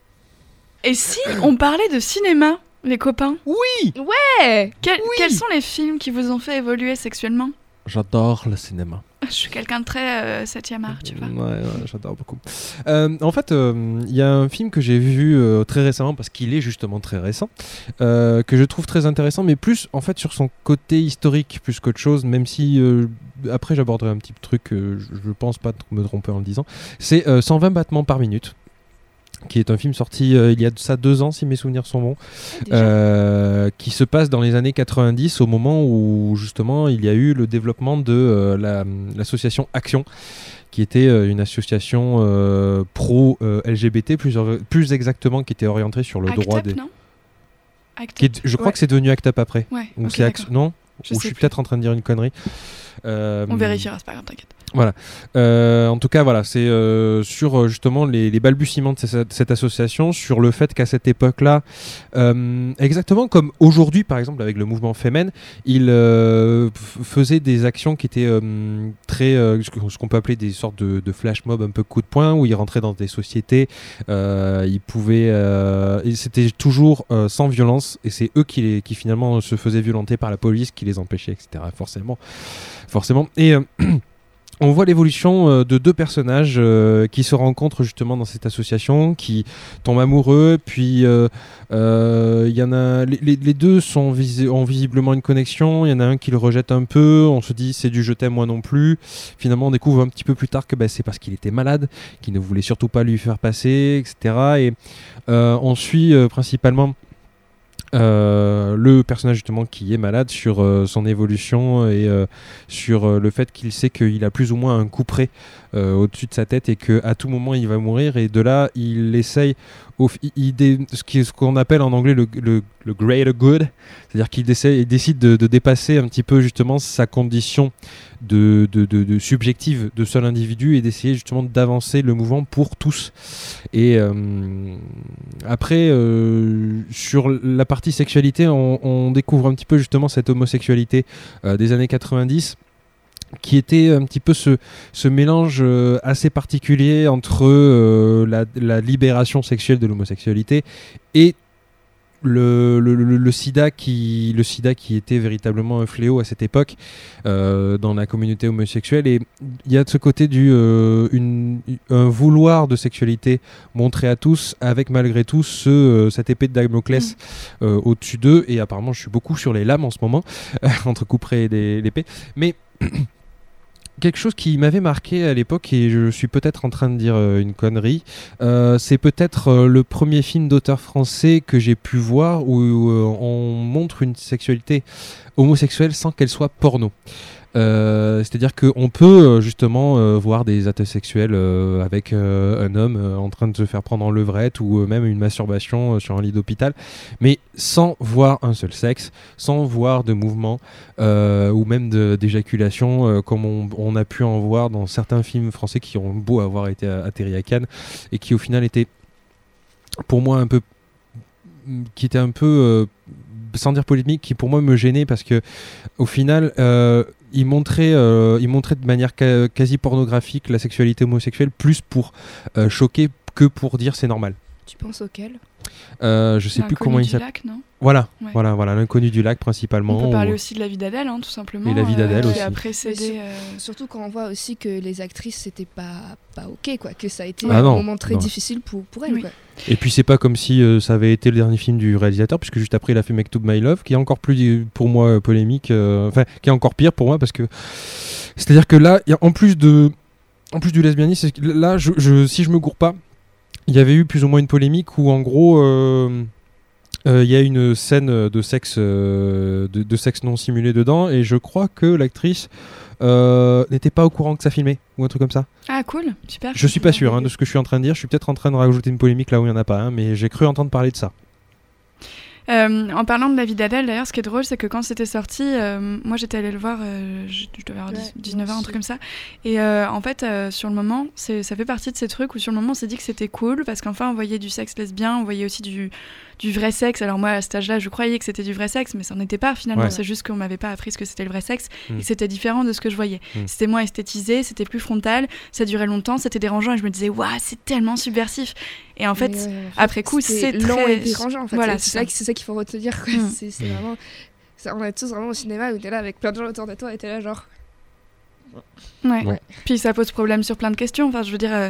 Et si on parlait de cinéma, les copains ? Oui ! Ouais ! Quel, oui. Quels sont les films qui vous ont fait évoluer sexuellement ? J'adore le cinéma. Je suis quelqu'un de très septième art, tu vois. Ouais, ouais, j'adore beaucoup. Euh, en fait, il euh, y a un film que j'ai vu euh, très récemment, parce qu'il est justement très récent, euh, que je trouve très intéressant, mais plus en fait sur son côté historique, plus qu'autre chose, même si euh, après j'aborderai un petit truc, euh, je pense pas me tromper en le disant, c'est euh, cent vingt battements par minute. Qui est un film sorti euh, il y a de ça deux ans si mes souvenirs sont bons, euh, qui se passe dans les années quatre-vingt-dix au moment où justement il y a eu le développement de euh, la, l'association Action, qui était euh, une association euh, pro-L G B T, euh, plus, or- plus exactement qui était orientée sur le Act droit up, des... Non Act est, je crois ouais. que c'est devenu Act Up après. Ouais, ou okay, c'est Action, non je, ou je suis plus. Peut-être en train de dire une connerie. Euh, On vérifiera, c'est pas grave, t'inquiète. Voilà. Euh, en tout cas, voilà, c'est euh, sur justement les, les balbutiements de cette, cette association, sur le fait qu'à cette époque-là, euh, exactement comme aujourd'hui, par exemple, avec le mouvement Femen, il euh, f- faisait des actions qui étaient euh, très, euh, ce qu'on peut appeler des sortes de, de flash mob un peu coup de poing, où il rentrait dans des sociétés, euh, il pouvait, euh, c'était toujours euh, sans violence, et c'est eux qui, les, qui finalement se faisaient violenter par la police, qui les empêchait, et cetera. Forcément, forcément. Et euh, on voit l'évolution de deux personnages euh, qui se rencontrent justement dans cette association, qui tombent amoureux, puis euh, euh, y en a, les, les deux sont visi- ont visiblement une connexion, il y en a un qui le rejette un peu, on se dit c'est du je t'aime moi non plus, finalement on découvre un petit peu plus tard que bah, c'est parce qu'il était malade, qu'il ne voulait surtout pas lui faire passer, et cetera. Et euh, on suit euh, principalement... Euh, le personnage justement qui est malade sur euh, son évolution et euh, sur euh, le fait qu'il sait qu'il a plus ou moins un couperet euh, au-dessus de sa tête et qu'à tout moment il va mourir, et de là il essaye au f- il dé- ce, qui, ce qu'on appelle en anglais le, le, le greater good, c'est-à-dire qu'il essaie, il décide de, de dépasser un petit peu justement sa condition De, de, de, de subjective de seul individu et d'essayer justement d'avancer le mouvement pour tous. Et euh, après euh, sur la partie sexualité on, on découvre un petit peu justement cette homosexualité euh, des années quatre-vingt-dix qui était un petit peu ce, ce mélange euh, assez particulier entre euh, la, la libération sexuelle de l'homosexualité et Le, le, le, le, sida qui, le sida qui était véritablement un fléau à cette époque euh, dans la communauté homosexuelle. Et il y a de ce côté du, euh, une, un vouloir de sexualité montré à tous, avec malgré tout ce, euh, cette épée de Damoclès mmh. euh, au-dessus d'eux. Et apparemment je suis beaucoup sur les lames en ce moment entre couperet et l'épée, mais quelque chose qui m'avait marqué à l'époque, et je suis peut-être en train de dire euh, une connerie, euh, c'est peut-être euh, le premier film d'auteur français que j'ai pu voir où euh, on montre une sexualité homosexuelle sans qu'elle soit porno. Euh, c'est-à-dire qu'on peut justement euh, voir des actes sexuels euh, avec euh, un homme euh, en train de se faire prendre en levrette ou euh, même une masturbation euh, sur un lit d'hôpital, mais sans voir un seul sexe, sans voir de mouvement euh, ou même de, d'éjaculation euh, comme on, on a pu en voir dans certains films français qui ont beau avoir été atterris à Cannes et qui au final étaient pour moi un peu qui étaient un peu euh, sans dire polémique, qui pour moi me gênait parce que au final euh, il montrait, euh, il montrait de manière ca- quasi pornographique la sexualité homosexuelle, plus pour euh, choquer que pour dire c'est normal. Tu penses auquel euh, Je sais l'inconnu plus comment il s'appelle. L'inconnu du lac, non ? Voilà, ouais. voilà, voilà, l'inconnu du lac principalement. On peut parler ou... aussi de la vie d'Adèle, hein, tout simplement. Et la vie d'Adèle euh, aussi. Qui a précédé, euh... surtout quand on voit aussi que les actrices c'était pas pas ok quoi, que ça a été ah un non, moment très non. difficile pour pour elles. Oui. Quoi. Et puis c'est pas comme si euh, ça avait été le dernier film du réalisateur, puisque juste après il a fait Make to My Love, qui est encore plus pour moi polémique, euh, enfin qui est encore pire pour moi parce que c'est-à-dire que là, y a, en plus de en plus du lesbianisme, là, je, je, si je me gourre pas. Il y avait eu plus ou moins une polémique où en gros euh, Il euh, y a une scène de sexe, euh, de, de sexe non simulé dedans, et je crois que l'actrice euh, n'était pas au courant que ça filmait, ou un truc comme ça. Ah cool, super. Je suis pas sûr hein, de ce que je suis en train de dire, je suis peut-être en train de rajouter une polémique là où il n'y en a pas, hein, mais j'ai cru entendre parler de ça. Euh, en parlant de la vie d'Adèle, d'ailleurs, ce qui est drôle, c'est que quand c'était sorti, euh, moi j'étais allée le voir, euh, je, je devais avoir dix-neuf ans, un truc comme ça. Et euh, en fait, euh, sur le moment, c'est, ça fait partie de ces trucs où sur le moment on s'est dit que c'était cool, parce qu'enfin on voyait du sexe lesbien, on voyait aussi du, du vrai sexe. Alors moi à cet âge-là, je croyais que c'était du vrai sexe, mais ça n'en était pas finalement. Ouais. C'est juste qu'on m'avait pas appris ce que c'était le vrai sexe, mmh. et que c'était différent de ce que je voyais. Mmh. C'était moins esthétisé, c'était plus frontal, ça durait longtemps, c'était dérangeant, et je me disais, waouh, c'est tellement subversif. Et en fait, euh, après coup, c'est lent très... et dérangeant. En fait. Voilà, c'est, c'est, ça. Ça, c'est ça qu'il faut retenir. Quoi. Mmh. C'est, c'est mmh. vraiment... ça, on est tous vraiment au cinéma où t'es là avec plein de gens autour de toi et t'es là genre... Ouais. ouais. Puis ça pose problème sur plein de questions. Enfin, je veux dire, euh,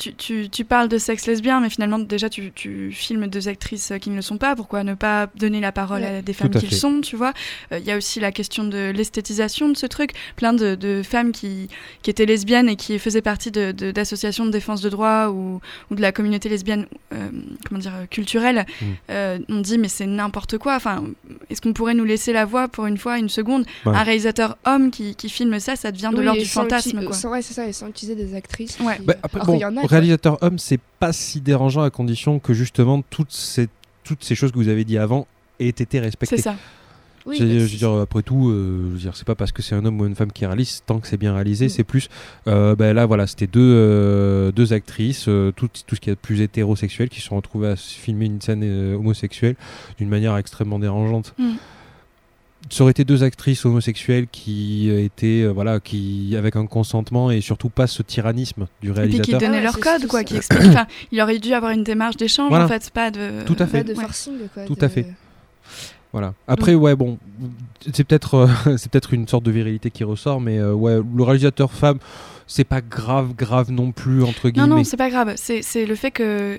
tu, tu, tu parles de sexe lesbien, mais finalement, déjà, tu, tu filmes deux actrices qui ne le sont pas. Pourquoi ne pas donner la parole ouais. à des femmes qui le sont, tu vois ? Il euh, y a aussi la question de l'esthétisation de ce truc. Plein de, de femmes qui, qui étaient lesbiennes et qui faisaient partie de, de, d'associations de défense de droits ou, ou de la communauté lesbienne, euh, comment dire, culturelle. Mm. Euh, on dit, mais c'est n'importe quoi. Enfin, est-ce qu'on pourrait nous laisser la voix pour une fois, une seconde ? Ouais. Un réalisateur homme qui, qui filme ça, ça devient de oui, l'ordre du fantasme uti- quoi. Sans, ouais, c'est ça, et sans utiliser des actrices. Ouais. Qui... Bah, après, bon, a, réalisateur quoi. Homme, c'est pas si dérangeant à condition que justement toutes ces toutes ces choses que vous avez dit avant aient été respectées. C'est ça. Oui, je veux dire, après tout, euh, je veux dire, c'est pas parce que c'est un homme ou une femme qui réalise, tant que c'est bien réalisé, mmh. c'est plus. Euh, ben bah, là, voilà, c'était deux euh, deux actrices, euh, tout tout ce qui est plus hétérosexuel, qui se sont retrouvées à filmer une scène euh, homosexuelle d'une manière extrêmement dérangeante. Mmh. Ça aurait été deux actrices homosexuelles qui étaient euh, voilà, qui avec un consentement et surtout pas ce tyrannisme du réalisateur. Et puis qui donnaient ah ouais, leur code quoi, qui explique. Enfin, il aurait dû avoir une démarche d'échange voilà. en fait, pas de. Tout à fait. Pas de forcing quoi. Tout de... à fait. Voilà. Après donc... ouais bon, c'est peut-être euh, c'est peut-être une sorte de virilité qui ressort, mais euh, ouais le réalisateur femme, c'est pas grave grave non plus entre guillemets. Non non c'est pas grave, c'est c'est le fait que.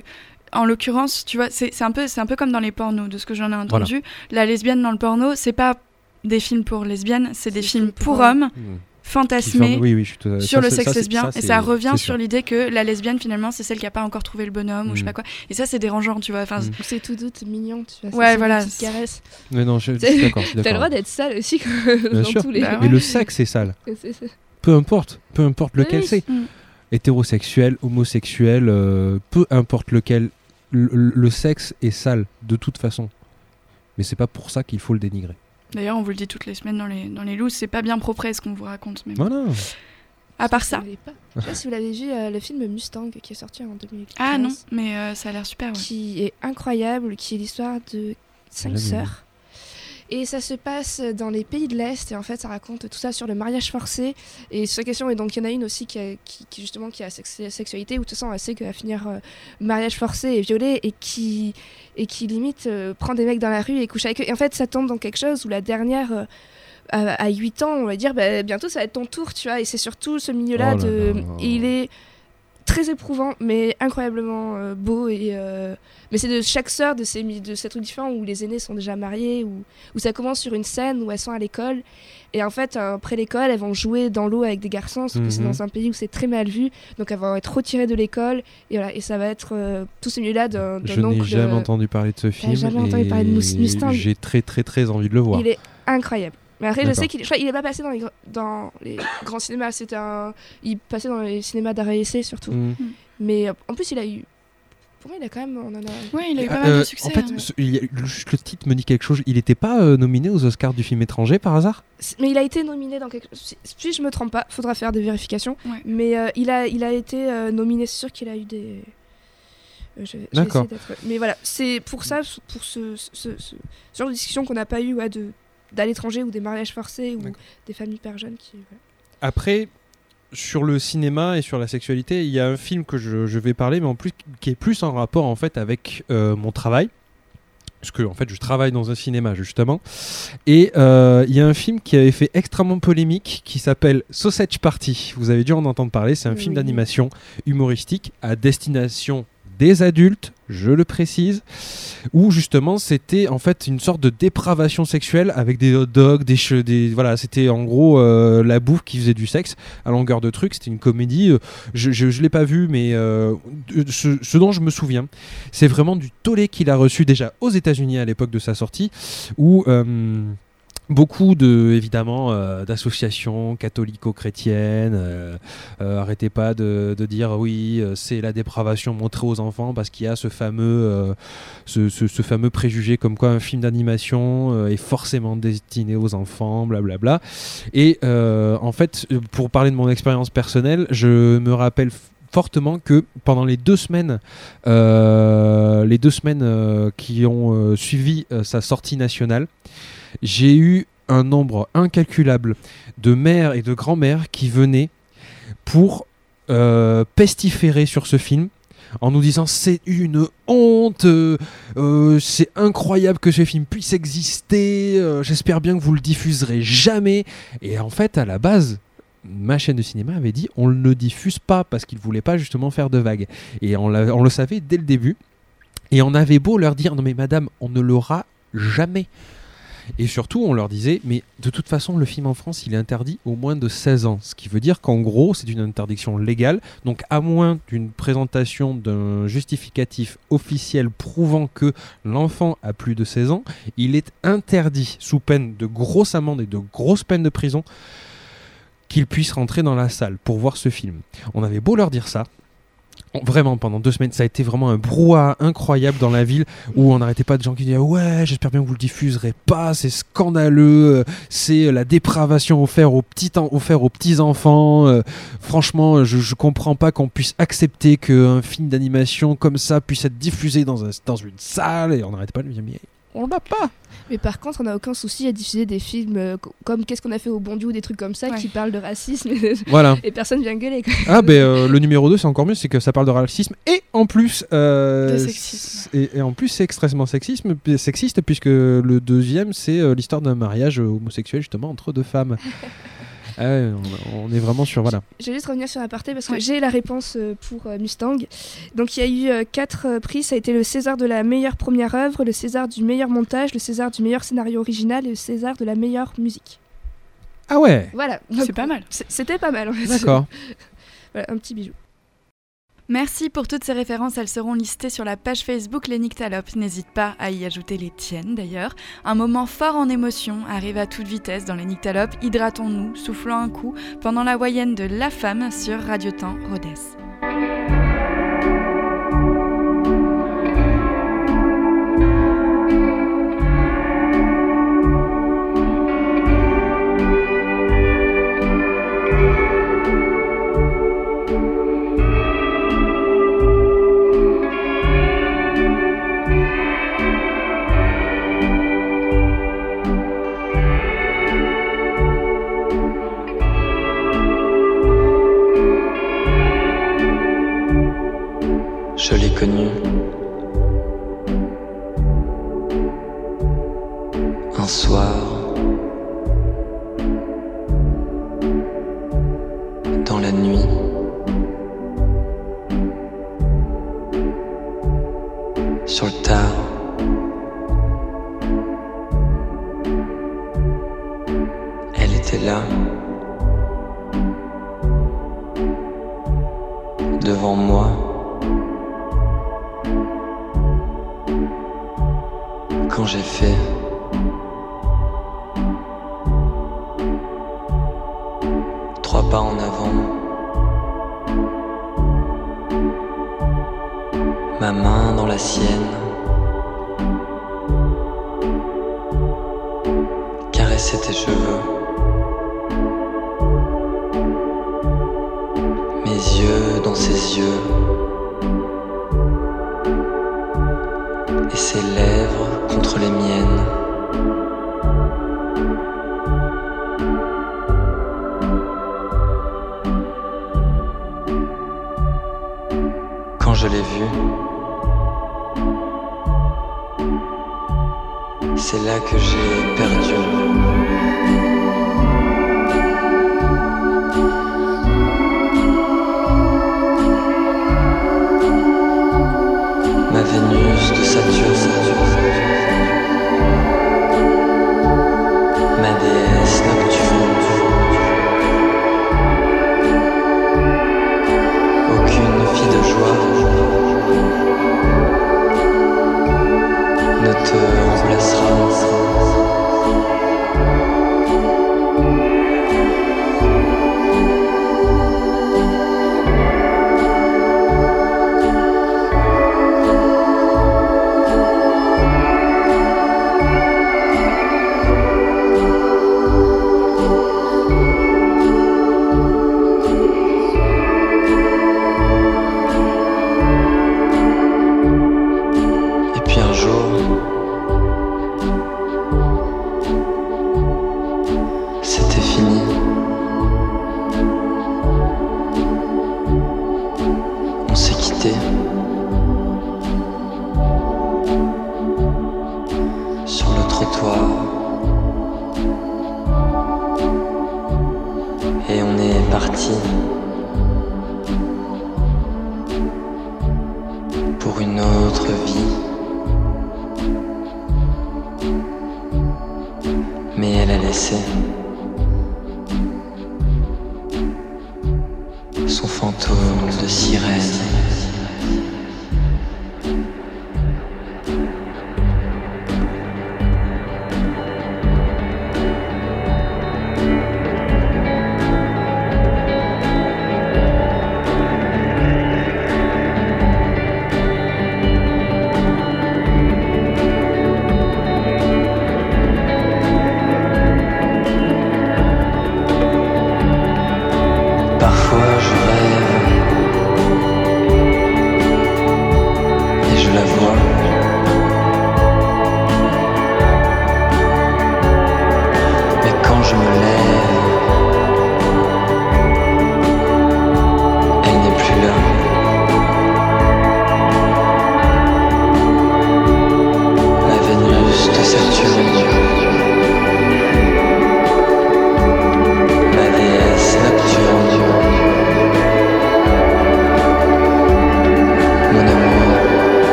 En l'occurrence tu vois c'est c'est un peu c'est un peu comme dans les pornos de ce que j'en ai entendu. Voilà. La lesbienne dans le porno c'est pas des films pour lesbiennes, c'est, c'est des films pour hommes, mmh. fantasmés ferme... oui, oui, tout... sur ça, le sexe ça, lesbien, ça, et ça revient sur l'idée que la lesbienne finalement c'est celle qui a pas encore trouvé le bonhomme mmh. ou je sais pas quoi. Et ça c'est dérangeant, tu vois. Enfin, mmh. c'est tout doute mignon, tu vois. Ouais, c'est voilà. Une petite caresse. Mais non, je, je suis d'accord. Je suis d'accord. T'as le droit d'être sale aussi, dans sûr. Tous les. Bah ouais. Mais le sexe est sale. C'est ça. Peu importe, peu importe lequel oui. c'est. Mmh. Hétérosexuel, homosexuel, euh, peu importe lequel, le, le sexe est sale de toute façon. Mais c'est pas pour ça qu'il faut le dénigrer. D'ailleurs, on vous le dit toutes les semaines dans les, dans les loups, c'est pas bien propre ce qu'on vous raconte. Même. Voilà. À part ça. Je sais pas si vous l'avez vu, euh, le film Mustang qui est sorti en deux mille quinze. Ah non, mais euh, ça a l'air super. Ouais. Qui est incroyable, qui est l'histoire de cinq sœurs. Et ça se passe dans les pays de l'Est et en fait ça raconte tout ça sur le mariage forcé et sur la question et donc il y en a une aussi qui, a, qui, qui justement qui a sex- sexualité où de toute façon elle sait qu'elle va finir euh, mariage forcé et violée et qui, et qui limite euh, prend des mecs dans la rue et couche avec eux et en fait ça tombe dans quelque chose où la dernière euh, à, à huit ans on va dire bah, bientôt ça va être ton tour tu vois et c'est surtout ce milieu là oh de là, oh. il est très éprouvant mais incroyablement euh, beau et euh, mais c'est de chaque sœur de ces de ces trucs différents où les aînés sont déjà mariés où où ça commence sur une scène où elles sont à l'école et en fait euh, après l'école elles vont jouer dans l'eau avec des garçons parce mm-hmm. que c'est dans un pays où c'est très mal vu donc elles vont être retirées de l'école et voilà et ça va être euh, tout ce milieu là d'un, d'un je oncle, n'ai jamais euh, entendu parler de ce film jamais entendu parler de Mustang. J'ai très très très envie de le voir, il est incroyable. Mais après, d'accord. je sais qu'il je crois, il est pas passé dans les, dans les grands cinémas. C'était un, il passait dans les cinémas d'art et essai surtout. Mmh. Mais en plus, il a eu. Pour moi, il a quand même. On en a... Ouais, il a eu pas euh, mal de succès. En fait, hein. ce, il y a, le, le titre me dit quelque chose. Il n'était pas euh, nominé aux Oscars du film étranger par hasard ? C'est, mais il a été nominé dans quelque. Si, si je me trompe pas, faudra faire des vérifications. Ouais. Mais euh, il a, il a été euh, nominé. C'est sûr qu'il a eu des. Je, d'accord. Mais voilà, c'est pour ça, pour ce, ce, ce, ce genre de discussion qu'on n'a pas eu ouais, de. D'à l'étranger ou des mariages forcés ou d'accord. des familles hyper jeunes qui... Voilà. Après, sur le cinéma et sur la sexualité, il y a un film que je, je vais parler, mais en plus qui est plus en rapport en fait avec euh, mon travail, parce que en fait je travaille dans un cinéma justement, et euh, il y a un film qui avait fait extrêmement polémique qui s'appelle Sausage Party. Vous avez dû en entendre parler. C'est un oui. film d'animation humoristique à destination des adultes je le précise, où justement c'était en fait une sorte de dépravation sexuelle avec des hot dogs, des, che- des voilà, c'était en gros euh, la bouffe qui faisait du sexe à longueur de trucs. C'était une comédie, euh, je, je je l'ai pas vue, mais euh, ce, ce dont je me souviens, c'est vraiment du tollé qu'il a reçu déjà aux États-Unis à l'époque de sa sortie, où euh, beaucoup de, évidemment, euh, d'associations catholico-chrétiennes euh, euh, arrêtaient pas de, de dire oui, euh, c'est la dépravation montrée aux enfants parce qu'il y a ce fameux, euh, ce, ce, ce fameux préjugé comme quoi un film d'animation euh, est forcément destiné aux enfants, blablabla. Et euh, en fait, pour parler de mon expérience personnelle, je me rappelle fortement que pendant les deux semaines euh, les deux semaines euh, qui ont euh, suivi euh, sa sortie nationale, j'ai eu un nombre incalculable de mères et de grands-mères qui venaient pour euh, pestiférer sur ce film en nous disant c'est une honte, euh, euh, c'est incroyable que ce film puisse exister, euh, j'espère bien que vous le diffuserez jamais. Et en fait, à la base, ma chaîne de cinéma avait dit on ne diffuse pas parce qu'ils ne voulaient pas justement faire de vagues, et on, on le savait dès le début, et on avait beau leur dire non mais madame, on ne l'aura jamais. Et surtout, on leur disait, mais de toute façon, le film en France, il est interdit au moins de seize ans. Ce qui veut dire qu'en gros, c'est une interdiction légale. Donc, à moins d'une présentation d'un justificatif officiel prouvant que l'enfant a plus de seize ans, il est interdit, sous peine de grosses amendes et de grosses peines de prison, qu'il puisse rentrer dans la salle pour voir ce film. On avait beau leur dire ça, vraiment pendant deux semaines, ça a été vraiment un brouhaha incroyable dans la ville, où on n'arrêtait pas de gens qui disaient ouais, j'espère bien que vous le diffuserez pas, c'est scandaleux, c'est la dépravation offerte aux petits, offert aux petits enfants. Euh, franchement, je, je comprends pas qu'on puisse accepter qu'un film d'animation comme ça puisse être diffusé dans, un, dans une salle. Et on n'arrêtait pas de dire mais on l'a pas. Mais par contre, on n'a aucun souci à diffuser des films euh, comme Qu'est-ce qu'on a fait au bon Dieu ou des trucs comme ça, ouais, qui parlent de racisme. Voilà. Et personne vient gueuler. Quoi. Ah ben bah, euh, le numéro deux, c'est encore mieux, c'est que ça parle de racisme et en plus euh, de sexisme. C- et, et en plus c'est extrêmement sexisme, sexiste, puisque le deuxième c'est euh, l'histoire d'un mariage homosexuel justement entre deux femmes. Euh, on est vraiment sur voilà. Je vais juste revenir sur l'aparté parce que ouais, j'ai la réponse pour euh, Mustang. Donc il y a eu euh, quatre euh, prix. Ça a été le César de la meilleure première œuvre, le César du meilleur montage, le César du meilleur scénario original et le César de la meilleure musique. Ah ouais. Voilà. Donc, c'est pas mal. C- c'était pas mal en fait. D'accord. Voilà, un petit bijou. Merci pour toutes ces références, elles seront listées sur la page Facebook Les Nictalopes. N'hésite pas à y ajouter les tiennes d'ailleurs. Un moment fort en émotion arrive à toute vitesse dans Les Nictalopes. Hydratons-nous, soufflons un coup pendant la voyenne de La Femme sur Radio Temps Rodez. Je l'ai connue, un soir, dans la nuit, sur le tard, elle était là, devant moi. Quand j'ai fait trois pas en avant, ma main dans la sienne, caresser tes cheveux, mes yeux dans ses yeux, et ses lèvres contre les miennes. Quand je l'ai vue, c'est là que j'ai perdu. Ma Vénus, de Saturne, Saturne, ma déesse nocturne, aucune fille de joie ne te remplacera.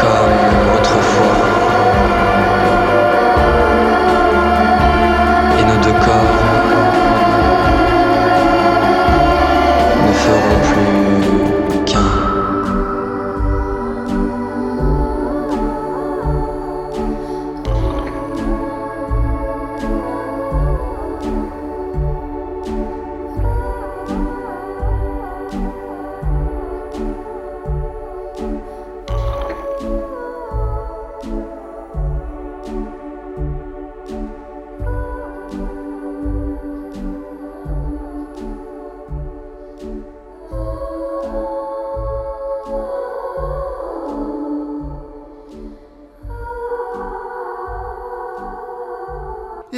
Comme autrefois.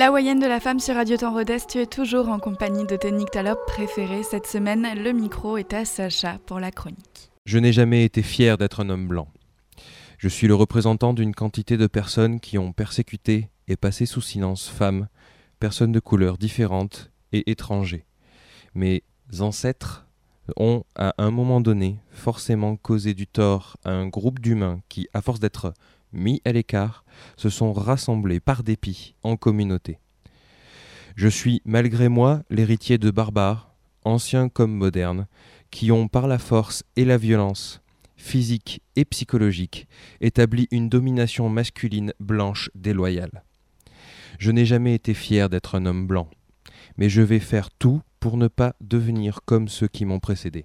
La Hawaïenne de la femme sur Radio Temps Rodez, tu es toujours en compagnie de tes Nictalopes préférés. Cette semaine, le micro est à Sacha pour la chronique. Je n'ai jamais été fier d'être un homme blanc. Je suis le représentant d'une quantité de personnes qui ont persécuté et passé sous silence femmes, personnes de couleurs différentes et étrangers. Mes ancêtres ont, à un moment donné, forcément causé du tort à un groupe d'humains qui, à force d'être mis à l'écart, se sont rassemblés par dépit en communauté. Je suis, malgré moi, l'héritier de barbares, anciens comme modernes, qui ont, par la force et la violence, physique et psychologique, établi une domination masculine blanche déloyale. Je n'ai jamais été fier d'être un homme blanc, mais je vais faire tout pour ne pas devenir comme ceux qui m'ont précédé.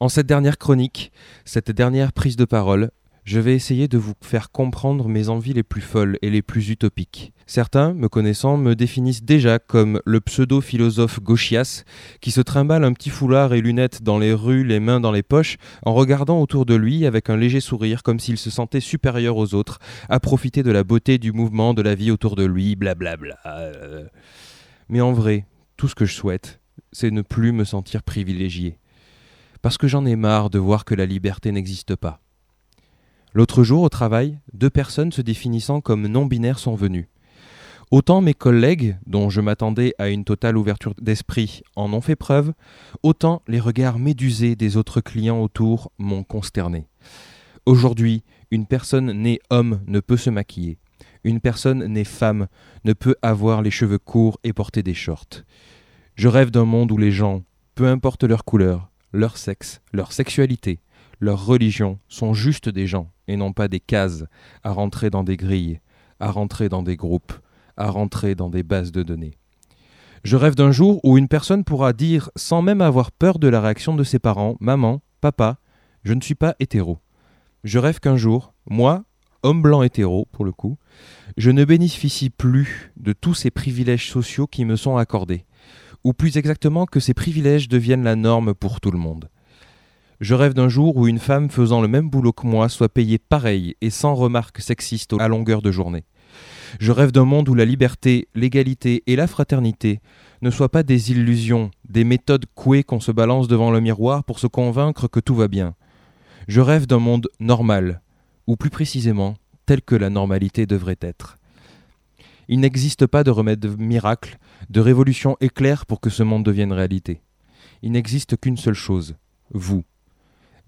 En cette dernière chronique, cette dernière prise de parole, je vais essayer de vous faire comprendre mes envies les plus folles et les plus utopiques. Certains, me connaissant, me définissent déjà comme le pseudo-philosophe gauchias qui se trimballe un petit foulard et lunettes dans les rues, les mains dans les poches, en regardant autour de lui avec un léger sourire comme s'il se sentait supérieur aux autres, à profiter de la beauté du mouvement de la vie autour de lui, blablabla. Euh... Mais en vrai, tout ce que je souhaite, c'est ne plus me sentir privilégié. Parce que j'en ai marre de voir que la liberté n'existe pas. L'autre jour, au travail, deux personnes se définissant comme non-binaires sont venues. Autant mes collègues, dont je m'attendais à une totale ouverture d'esprit, en ont fait preuve, autant les regards médusés des autres clients autour m'ont consterné. Aujourd'hui, une personne née homme ne peut se maquiller. Une personne née femme ne peut avoir les cheveux courts et porter des shorts. Je rêve d'un monde où les gens, peu importe leur couleur, leur sexe, leur sexualité, leur religion, sont juste des gens et non pas des cases à rentrer dans des grilles, à rentrer dans des groupes, à rentrer dans des bases de données. Je rêve d'un jour où une personne pourra dire, sans même avoir peur de la réaction de ses parents, « Maman, papa, je ne suis pas hétéro ». Je rêve qu'un jour, moi, homme blanc hétéro pour le coup, je ne bénéficie plus de tous ces privilèges sociaux qui me sont accordés, ou plus exactement que ces privilèges deviennent la norme pour tout le monde. Je rêve d'un jour où une femme faisant le même boulot que moi soit payée pareil et sans remarques sexistes à longueur de journée. Je rêve d'un monde où la liberté, l'égalité et la fraternité ne soient pas des illusions, des méthodes couées qu'on se balance devant le miroir pour se convaincre que tout va bien. Je rêve d'un monde normal, ou plus précisément, tel que la normalité devrait être. Il n'existe pas de remède miracle, de révolution éclair pour que ce monde devienne réalité. Il n'existe qu'une seule chose, vous.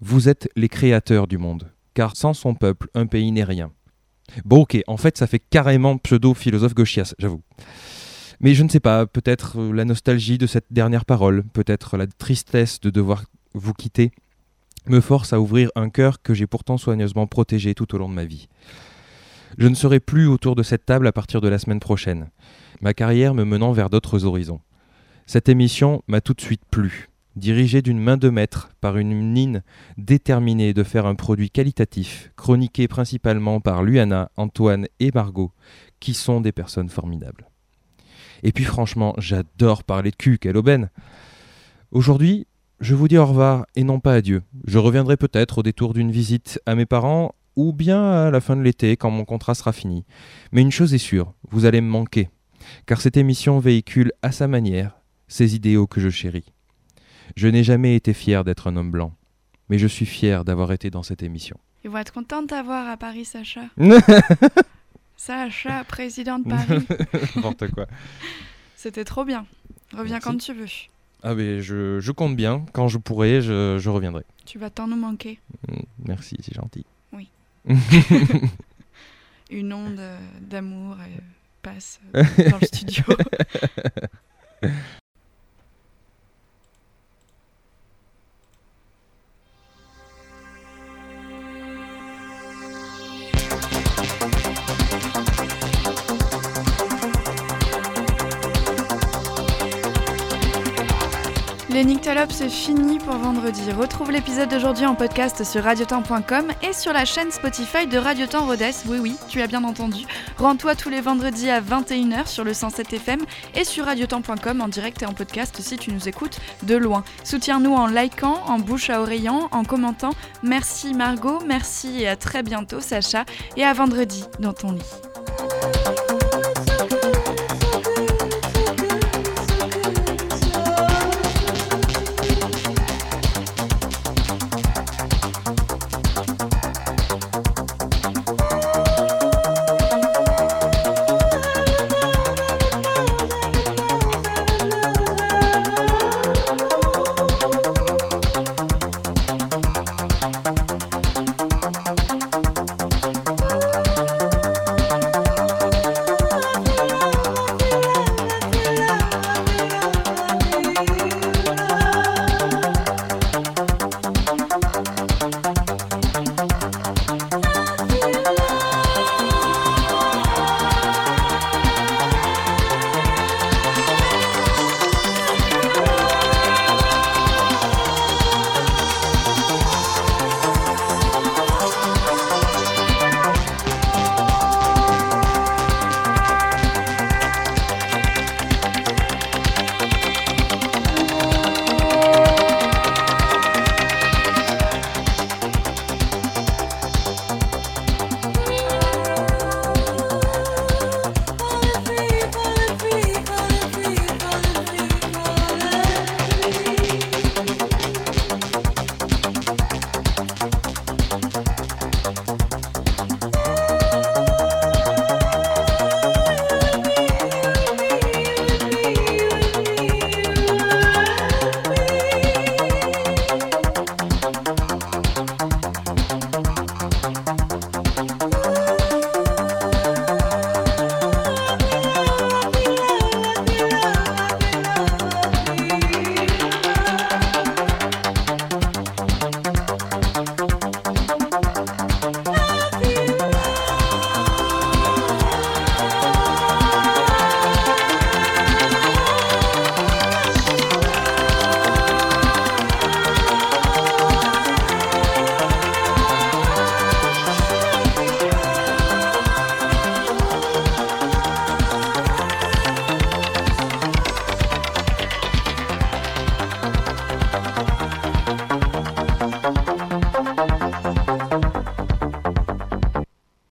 Vous êtes les créateurs du monde, car sans son peuple, un pays n'est rien. Bon ok, en fait ça fait carrément pseudo-philosophe gauchias, j'avoue. Mais je ne sais pas, peut-être la nostalgie de cette dernière parole, peut-être la tristesse de devoir vous quitter, me force à ouvrir un cœur que j'ai pourtant soigneusement protégé tout au long de ma vie. Je ne serai plus autour de cette table à partir de la semaine prochaine, ma carrière me menant vers d'autres horizons. Cette émission m'a tout de suite plu. Dirigée d'une main de maître par une nine déterminée de faire un produit qualitatif, chroniqué principalement par Luana, Antoine et Margot, qui sont des personnes formidables. Et puis franchement, j'adore parler de cul, quelle aubaine! Aujourd'hui, je vous dis au revoir et non pas adieu. Je reviendrai peut-être au détour d'une visite à mes parents ou bien à la fin de l'été quand mon contrat sera fini. Mais une chose est sûre, vous allez me manquer, car cette émission véhicule à sa manière ces idéaux que je chéris. Je n'ai jamais été fier d'être un homme blanc, mais je suis fier d'avoir été dans cette émission. Ils vont être contents de t'avoir à Paris, Sacha. Sacha, président de Paris. N'importe quoi. C'était trop bien. Reviens Merci. Quand tu veux. Ah mais je, je compte bien. Quand je pourrai, je, je reviendrai. Tu vas tant nous manquer. Merci, c'est gentil. Oui. Une onde d'amour passe dans le studio. Les Nictalopes, c'est fini pour vendredi. Retrouve l'épisode d'aujourd'hui en podcast sur radiotemps point com et sur la chaîne Spotify de Radiotemps Rodez. Oui, oui, tu as bien entendu. Rends-toi tous les vendredis à vingt et une heures sur le cent sept F M et sur radiotemps point com en direct et en podcast si tu nous écoutes de loin. Soutiens-nous en likant, en bouche à oreillant, en commentant. Merci Margot, merci et à très bientôt Sacha et à vendredi dans ton lit.